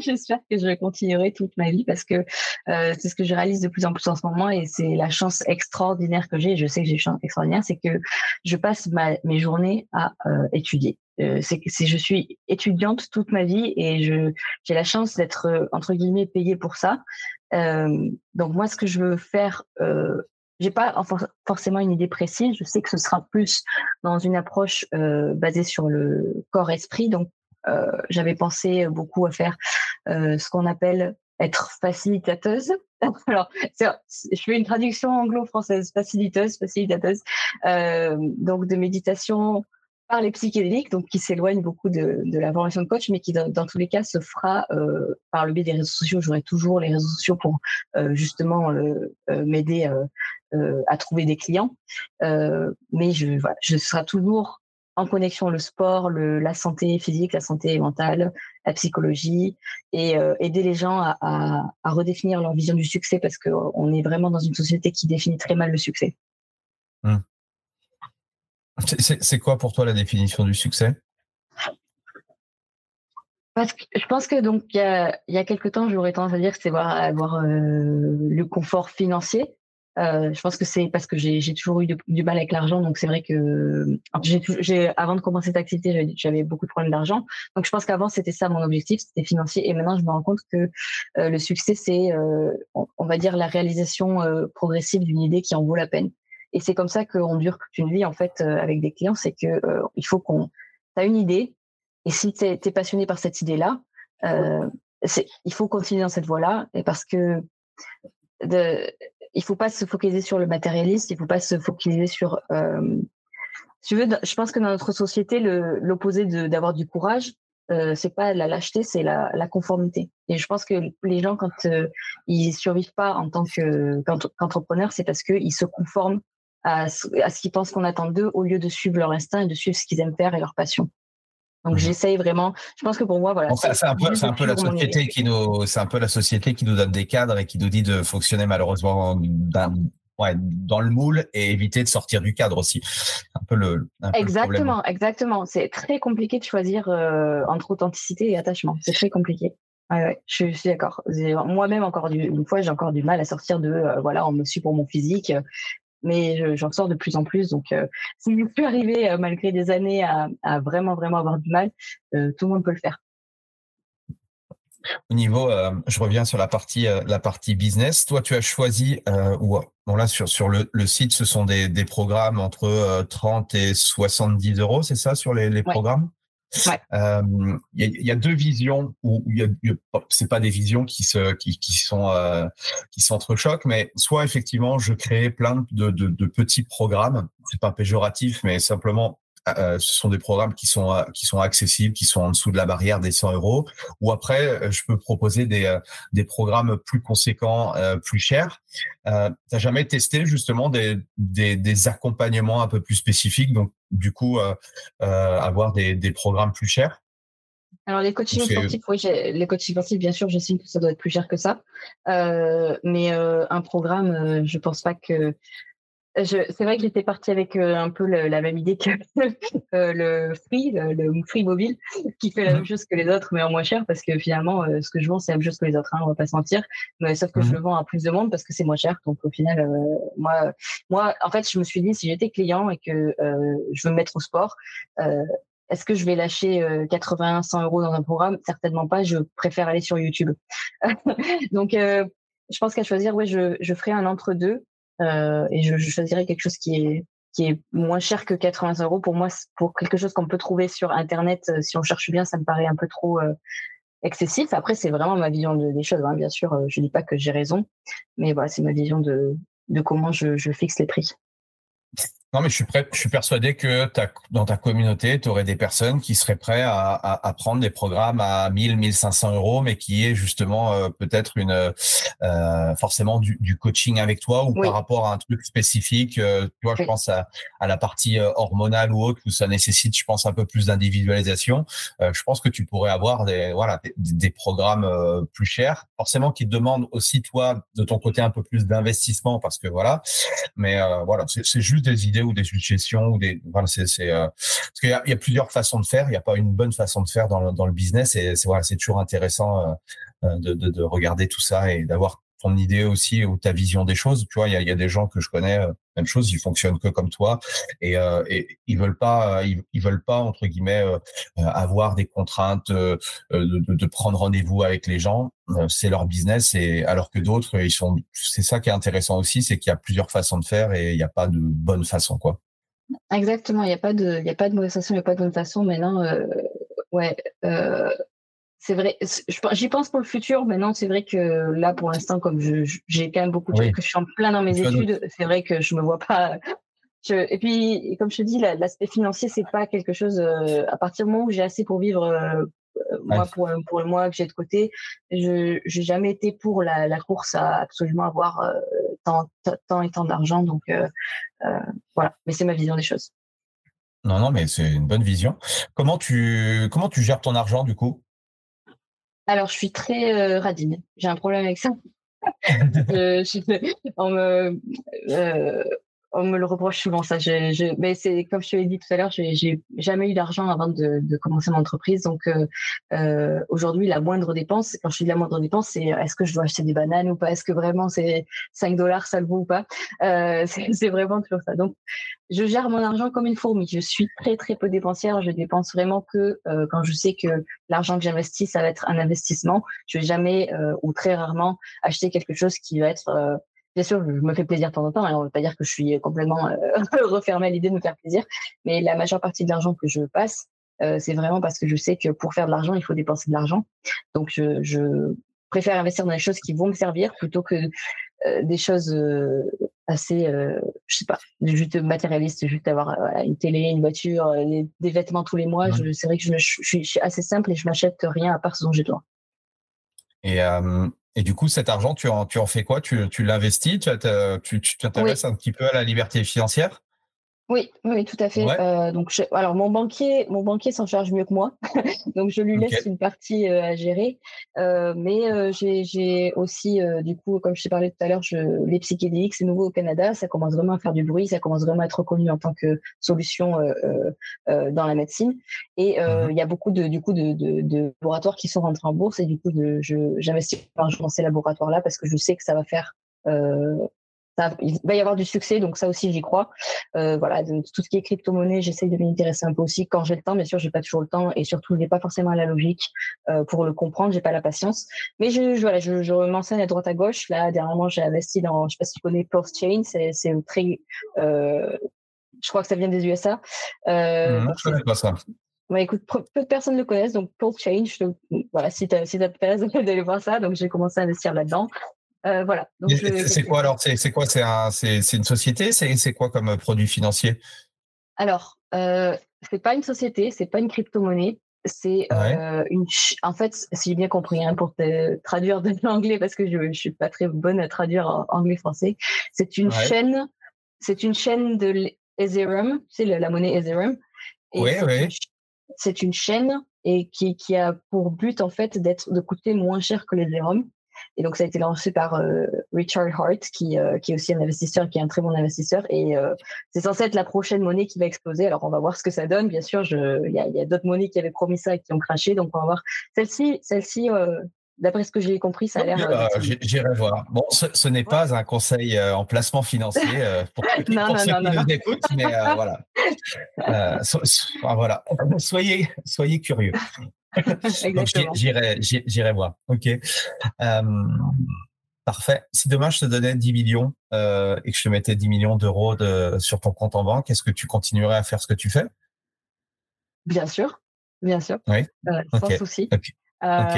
J'espère que je continuerai toute ma vie parce que c'est ce que je réalise de plus en plus en ce moment et c'est la chance extraordinaire que j'ai. Je sais que j'ai une chance extraordinaire, c'est que je passe mes journées à étudier. Je suis étudiante toute ma vie et j'ai la chance d'être entre guillemets payée pour ça. Donc moi, ce que je veux faire. J'ai pas forcément une idée précise. Je sais que ce sera plus dans une approche basée sur le corps-esprit. Donc, j'avais pensé beaucoup à faire ce qu'on appelle être facilitateuse. Alors, je fais une traduction anglo-française, facilitateuse. Donc, de méditation par les psychédéliques, donc qui s'éloigne beaucoup de la formation de coach, mais qui dans tous les cas se fera par le biais des réseaux sociaux. J'aurai toujours les réseaux sociaux pour justement m'aider à trouver des clients. Mais je serai toujours en connexion le sport, la santé physique, la santé mentale, la psychologie et aider les gens à redéfinir leur vision du succès parce qu'on est vraiment dans une société qui définit très mal le succès. Mmh. C'est quoi pour toi la définition du succès? Parce que je pense que donc il y a quelque temps j'aurais tendance à dire que c'est avoir le confort financier. Je pense que c'est parce que j'ai toujours eu du mal avec l'argent, donc c'est vrai que avant de commencer cette activité j'avais beaucoup de problèmes d'argent. Donc je pense qu'avant c'était ça mon objectif, c'était financier, et maintenant je me rends compte que le succès c'est on va dire la réalisation progressive d'une idée qui en vaut la peine. Et c'est comme ça qu'on dure toute une vie en fait avec des clients, c'est que il faut qu'on t'as une idée et si t'es passionné par cette idée-là, il faut continuer dans cette voie-là et parce que il faut pas se focaliser sur le matérialiste, il faut pas se focaliser sur je pense que dans notre société l'opposé d'avoir du courage, c'est pas la lâcheté, c'est la conformité. Et je pense que les gens quand ils survivent pas en tant qu'entrepreneurs, c'est parce que ils se conforment à ce qu'ils pensent qu'on attend d'eux au lieu de suivre leur instinct et de suivre ce qu'ils aiment faire et leur passion. Donc j'essaye vraiment. Je pense que pour moi voilà. C'est un peu la société qui nous donne des cadres et qui nous dit de fonctionner malheureusement dans le moule et éviter de sortir du cadre aussi. Exactement, exactement. C'est très compliqué de choisir entre authenticité et attachement. C'est très compliqué. Ouais, je suis d'accord. Moi-même encore une fois j'ai encore du mal à sortir de on me suit pour mon physique. Mais j'en sors de plus en plus. Donc, si vous pouvez arriver, malgré des années, à vraiment, vraiment avoir du mal, tout le monde peut le faire. Au niveau, je reviens sur la partie business. Toi, tu as choisi, sur le site, ce sont des programmes entre 30 et 70 euros, c'est ça, sur les programmes ? Ouais. Y a deux visions où c'est pas des visions qui s'entrechoquent, mais soit effectivement je crée plein de petits programmes, c'est pas péjoratif, mais simplement ce sont des programmes qui sont accessibles, qui sont en dessous de la barrière des 100 euros. Ou après, je peux proposer des programmes plus conséquents, plus chers. T'as jamais testé justement des accompagnements un peu plus spécifiques, donc du coup avoir des programmes plus chers? Alors les coachings sportifs, bien sûr, j'estime que ça doit être plus cher que ça. Mais un programme, je pense pas que C'est vrai que j'étais partie avec un peu la même idée que le free mobile, qui fait la même chose que les autres, mais en moins cher, parce que finalement, ce que je vends, c'est la même chose que les autres, hein, on va pas se mentir. Mais, sauf que je le vends à plus de monde parce que c'est moins cher. Donc au final, moi, en fait, je me suis dit, si j'étais client et que je veux me mettre au sport, est-ce que je vais lâcher 80, 100 euros dans un programme? Certainement pas, je préfère aller sur YouTube. Donc, je pense qu'à choisir, ouais, je ferai un entre-deux. Et je choisirais quelque chose qui est moins cher que 80 euros. Pour moi, pour quelque chose qu'on peut trouver sur Internet, si on cherche bien, ça me paraît un peu trop excessif. Après, c'est vraiment ma vision des choses, hein. Bien sûr, je dis pas que j'ai raison, mais voilà, c'est ma vision de comment je fixe les prix. Non, mais je suis persuadé que dans ta communauté, tu aurais des personnes qui seraient prêtes à prendre des programmes à 1000, 1500 euros, mais qui est justement peut-être forcément du coaching avec toi ou par rapport à un truc spécifique. Tu vois, je pense à la partie hormonale ou autre où ça nécessite, je pense, un peu plus d'individualisation. Je pense que tu pourrais avoir des programmes plus chers, forcément qui te demandent aussi, toi, de ton côté, un peu plus d'investissement parce que voilà. Mais voilà, c'est juste des idées ou des suggestions ou des voilà, parce qu'il y a plusieurs façons de faire, il n'y a pas une bonne façon de faire dans le business, et c'est voilà, c'est toujours intéressant de regarder tout ça et d'avoir ton idée aussi ou ta vision des choses. Tu vois, il y a des gens que je connais, même chose, ils fonctionnent que comme toi et ils veulent pas entre guillemets avoir des contraintes de prendre rendez-vous avec les gens. C'est leur business, et alors que d'autres c'est ça qui est intéressant aussi, c'est qu'il y a plusieurs façons de faire et il n'y a pas de bonne façon, quoi. Exactement, il n'y a pas de mauvaise façon, il n'y a pas de bonne façon. Maintenant, c'est vrai, j'y pense pour le futur. Maintenant, c'est vrai que là, pour l'instant, comme j'ai quand même beaucoup de choses, que je suis en plein dans mes études, c'est vrai que je me vois pas. Et puis, comme je te dis, l'aspect financier, c'est pas quelque chose. À partir du moment où j'ai assez pour vivre, moi, pour le mois que j'ai de côté, j'ai jamais été pour la course à absolument avoir tant et tant d'argent. Donc, voilà. Mais c'est ma vision des choses. Non, mais c'est une bonne vision. Comment tu gères ton argent, du coup ? Alors, je suis très radine. J'ai un problème avec ça. On me le reproche souvent, ça. Mais c'est comme je te l'ai dit tout à l'heure, j'ai jamais eu d'argent avant de commencer mon entreprise. Donc, aujourd'hui, la moindre dépense, quand je dis la moindre dépense, c'est est-ce que je dois acheter des bananes ou pas? Est-ce que vraiment c'est 5 $, ça le vaut ou pas? C'est vraiment toujours ça. Donc, je gère mon argent comme une fourmi. Je suis très, très peu dépensière. Je dépense vraiment que quand je sais que l'argent que j'investis, ça va être un investissement. Je vais jamais ou très rarement acheter quelque chose qui va être… Bien sûr, je me fais plaisir de temps en temps, et on ne veut pas dire que je suis complètement refermée à l'idée de me faire plaisir, mais la majeure partie de l'argent que je passe, c'est vraiment parce que je sais que pour faire de l'argent, il faut dépenser de l'argent. Donc, je préfère investir dans des choses qui vont me servir plutôt que des choses assez, je sais pas, juste matérialistes, juste avoir une télé, une voiture, des vêtements tous les mois. C'est vrai que je suis assez simple et je m'achète rien à part ce dont j'ai besoin. Et du coup, cet argent, tu en fais quoi? Tu l'investis? Tu t'intéresses un petit peu à la liberté financière? Oui, tout à fait. Ouais. Donc, alors mon banquier s'en charge mieux que moi, donc je lui laisse une partie à gérer. Mais j'ai aussi, du coup, comme je t'ai parlé tout à l'heure, les psychédéliques, c'est nouveau au Canada, ça commence vraiment à faire du bruit, ça commence vraiment à être reconnu en tant que solution dans la médecine. Et il y a beaucoup de laboratoires qui sont rentrés en bourse, et du coup, j'investis dans ces laboratoires-là parce que je sais que ça va faire. Il va y avoir du succès, donc ça aussi j'y crois. Voilà, donc tout ce qui est crypto-monnaie, j'essaye de m'y intéresser un peu aussi quand j'ai le temps. Bien sûr, j'ai pas toujours le temps, et surtout je n'ai pas forcément la logique pour le comprendre, j'ai pas la patience. Mais je m'enseigne à droite à gauche. Là, dernièrement, j'ai investi dans, je sais pas si tu connais Pulse Chain, c'est très, je crois que ça vient des USA. Je connais pas ça. Bah écoute, peu de personnes le connaissent, donc Pulse Chain, voilà, si t'as pas d'aller voir ça, donc j'ai commencé à investir là-dedans. Voilà. Donc, c'est quoi alors? C'est quoi? C'est une société? C'est quoi comme produit financier? Alors, c'est pas une société, c'est pas une crypto-monnaie. C'est en fait, si j'ai bien compris, hein, pour te traduire de l'anglais, parce que je suis pas très bonne à traduire anglais-français, c'est une chaîne. C'est une chaîne de Ethereum, c'est la monnaie Ethereum. C'est une chaîne et qui a pour but en fait de coûter moins cher que l'Ethereum. Et donc, ça a été lancé par Richard Hart, qui est aussi un investisseur, qui est un très bon investisseur. Et c'est censé être la prochaine monnaie qui va exploser. Alors, on va voir ce que ça donne. Bien sûr, il y a d'autres monnaies qui avaient promis ça et qui ont craché. Donc, on va voir. Celle-ci d'après ce que j'ai compris, ça a l'air… J'irai voir. Bon, ce n'est pas un conseil en placement financier pour ceux qui nous écoutent, mais voilà. Voilà. Soyez curieux. Donc, j'irai voir. OK. Parfait. Si demain, je te donnais 10 millions et que je te mettais 10 millions d'euros sur ton compte en banque, est-ce que tu continuerais à faire ce que tu fais? Bien sûr. Bien sûr. Oui. Sans souci. Okay.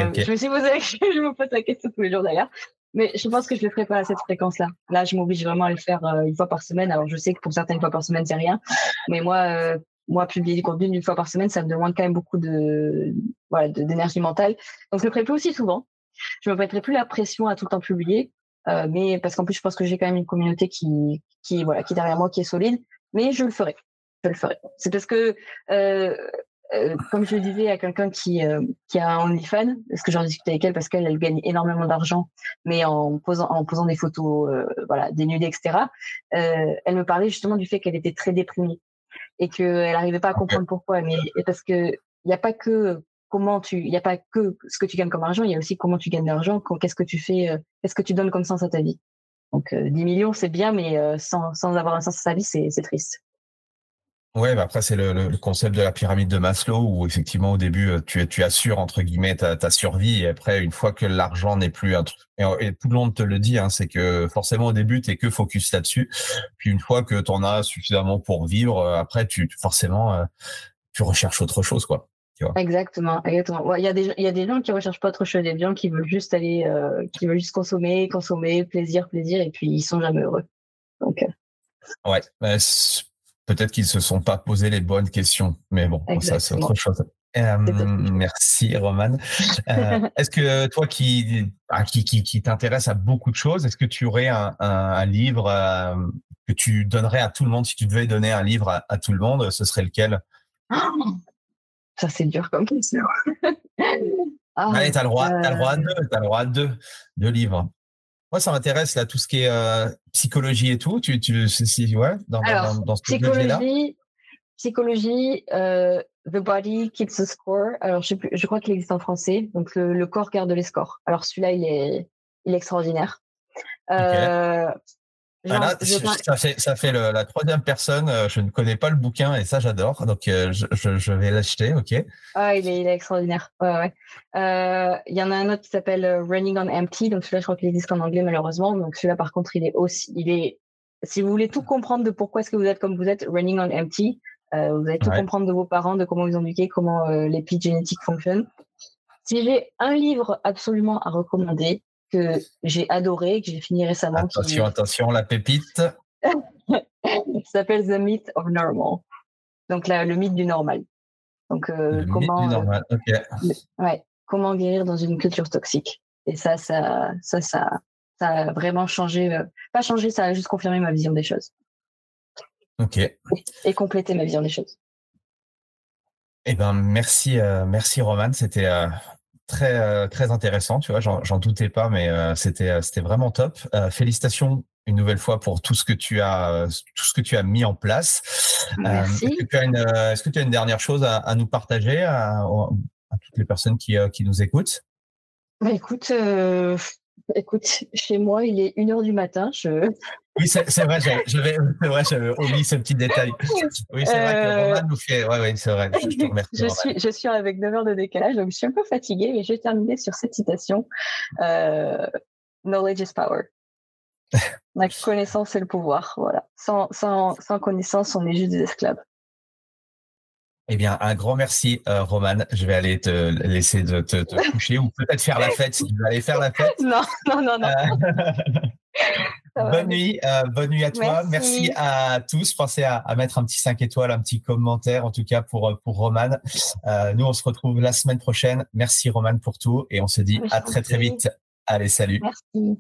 Okay. Je me suis posé, je me pose la question tous les jours d'ailleurs, mais je pense que je le ferai pas à cette fréquence-là. Là, je m'oblige vraiment à le faire une fois par semaine. Alors, je sais que pour certaines fois par semaine, c'est rien, mais moi, publier du contenu une fois par semaine, ça me demande quand même beaucoup d'énergie mentale. Donc, je le ferai plus aussi souvent. Je me mettrai plus la pression à tout le temps publier, mais parce qu'en plus, je pense que j'ai quand même une communauté qui est derrière moi, qui est solide. Mais je le ferai. Je le ferai. C'est parce que comme je le disais à quelqu'un qui a un OnlyFans, parce que j'en discutais avec elle, parce qu'elle gagne énormément d'argent, mais en posant des photos dénudées, etc. Elle me parlait justement du fait qu'elle était très déprimée et qu'elle n'arrivait pas à comprendre pourquoi. Mais parce que il n'y a pas que ce que tu gagnes comme argent, il y a aussi comment tu gagnes de l'argent, qu'est-ce que tu fais, qu'est-ce que tu donnes comme sens à ta vie. Donc 10 millions, c'est bien, mais sans avoir un sens à sa vie, c'est triste. Oui, bah après, c'est le concept de la pyramide de Maslow où, effectivement, au début, tu assures, entre guillemets, ta survie. Et après, une fois que l'argent n'est plus un truc… Et tout le monde te le dit, hein, c'est que forcément, au début, tu n'es que focus là-dessus. Puis, une fois que tu en as suffisamment pour vivre, après, tu recherches autre chose, quoi. Tu vois. Exactement. Ouais, il y a des gens qui ne recherchent pas autre chose. Il y a des gens qui veulent juste aller… qui veulent juste consommer, plaisir. Et puis, ils ne sont jamais heureux. Donc… Ouais. Peut-être qu'ils ne se sont pas posé les bonnes questions, mais bon, Exactement. Ça, c'est autre chose. Merci, Romane. Est-ce que toi qui t'intéresses à beaucoup de choses, est-ce que tu aurais un livre que tu donnerais à tout le monde? Si tu devais donner un livre à tout le monde, ce serait lequel? Ça, c'est dur comme question. Allez, t'as le droit à deux livres. Moi, ça m'intéresse, là, tout ce qui est psychologie et tout. Dans ce domaine-là. Psychologie, The Body Keeps the Score. Alors, je crois qu'il existe en français. Donc, le corps garde les scores. Alors, celui-là, il est extraordinaire. Okay. Ça fait la troisième personne. Je ne connais pas le bouquin et ça, j'adore. Donc, je vais l'acheter. OK. Ah, il est extraordinaire. Ouais. Il y en a un autre qui s'appelle Running on Empty. Donc, celui-là, je crois qu'il existe en anglais, malheureusement. Donc, celui-là, par contre, il est, si vous voulez tout comprendre de pourquoi est-ce que vous êtes comme vous êtes, Running on Empty, vous allez tout comprendre de vos parents, de comment ils ont éduqué, comment l'épigénétique fonctionne. Si j'ai un livre absolument à recommander, que j'ai adoré, que j'ai fini récemment. Attention, la pépite. Ça s'appelle The Myth of Normal. Donc, le mythe du normal. Donc, mythe du normal, OK. Comment guérir dans une culture toxique. Et ça a vraiment changé. Pas changé, ça a juste confirmé ma vision des choses. OK. Et complété ma vision des choses. Eh bien, merci Romane. C'était… Très, très intéressant, tu vois, j'en doutais pas, mais c'était vraiment top. Félicitations une nouvelle fois pour tout ce que tu as mis en place. Merci. Est-ce que tu as une dernière chose à nous partager à toutes les personnes qui nous écoutent? Bah, écoute, chez moi, il est 1h du matin. Oui, c'est vrai, j'avais oublié ce petit détail. Oui, c'est vrai que Romane nous fait… Oui, c'est vrai. Je te remercie. Je suis avec 9 heures de décalage, donc je suis un peu fatiguée, mais je vais terminer sur cette citation. Knowledge is power. La connaissance, c'est le pouvoir. Voilà. Sans connaissance, on est juste des esclaves. Eh bien, un grand merci, Romane. Je vais aller te laisser te coucher ou peut-être faire la fête si tu veux aller faire la fête. Non. Bonne nuit à toi. Merci à tous. Pensez à mettre un petit 5 étoiles, un petit commentaire, en tout cas pour Romane. Nous, on se retrouve la semaine prochaine. Merci, Romane, pour tout. Et on se dit à très, très vite. Allez, salut. Merci.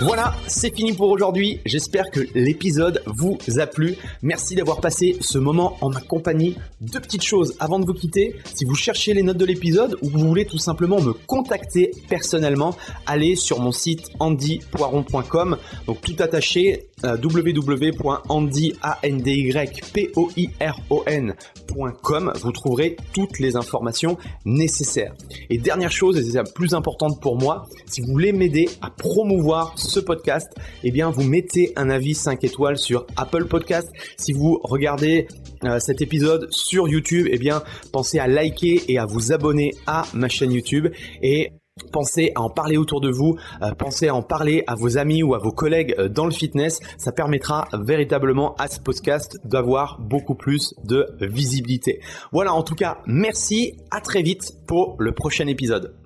Voilà, c'est fini pour aujourd'hui. J'espère que l'épisode vous a plu. Merci d'avoir passé ce moment en ma compagnie. Deux petites choses avant de vous quitter. Si vous cherchez les notes de l'épisode ou vous voulez tout simplement me contacter personnellement, allez sur mon site andypoiron.com. Donc tout attaché, www.andypoiron.com. Vous trouverez toutes les informations nécessaires. Et dernière chose, et c'est la plus importante pour moi, si vous voulez m'aider à promouvoir ce podcast, eh bien vous mettez un avis 5 étoiles sur Apple Podcast. Si vous regardez cet épisode sur YouTube, eh bien pensez à liker et à vous abonner à ma chaîne YouTube, et pensez à en parler autour de vous, pensez à en parler à vos amis ou à vos collègues dans le fitness. Ça permettra véritablement à ce podcast d'avoir beaucoup plus de visibilité. Voilà, en tout cas, merci, à très vite pour le prochain épisode.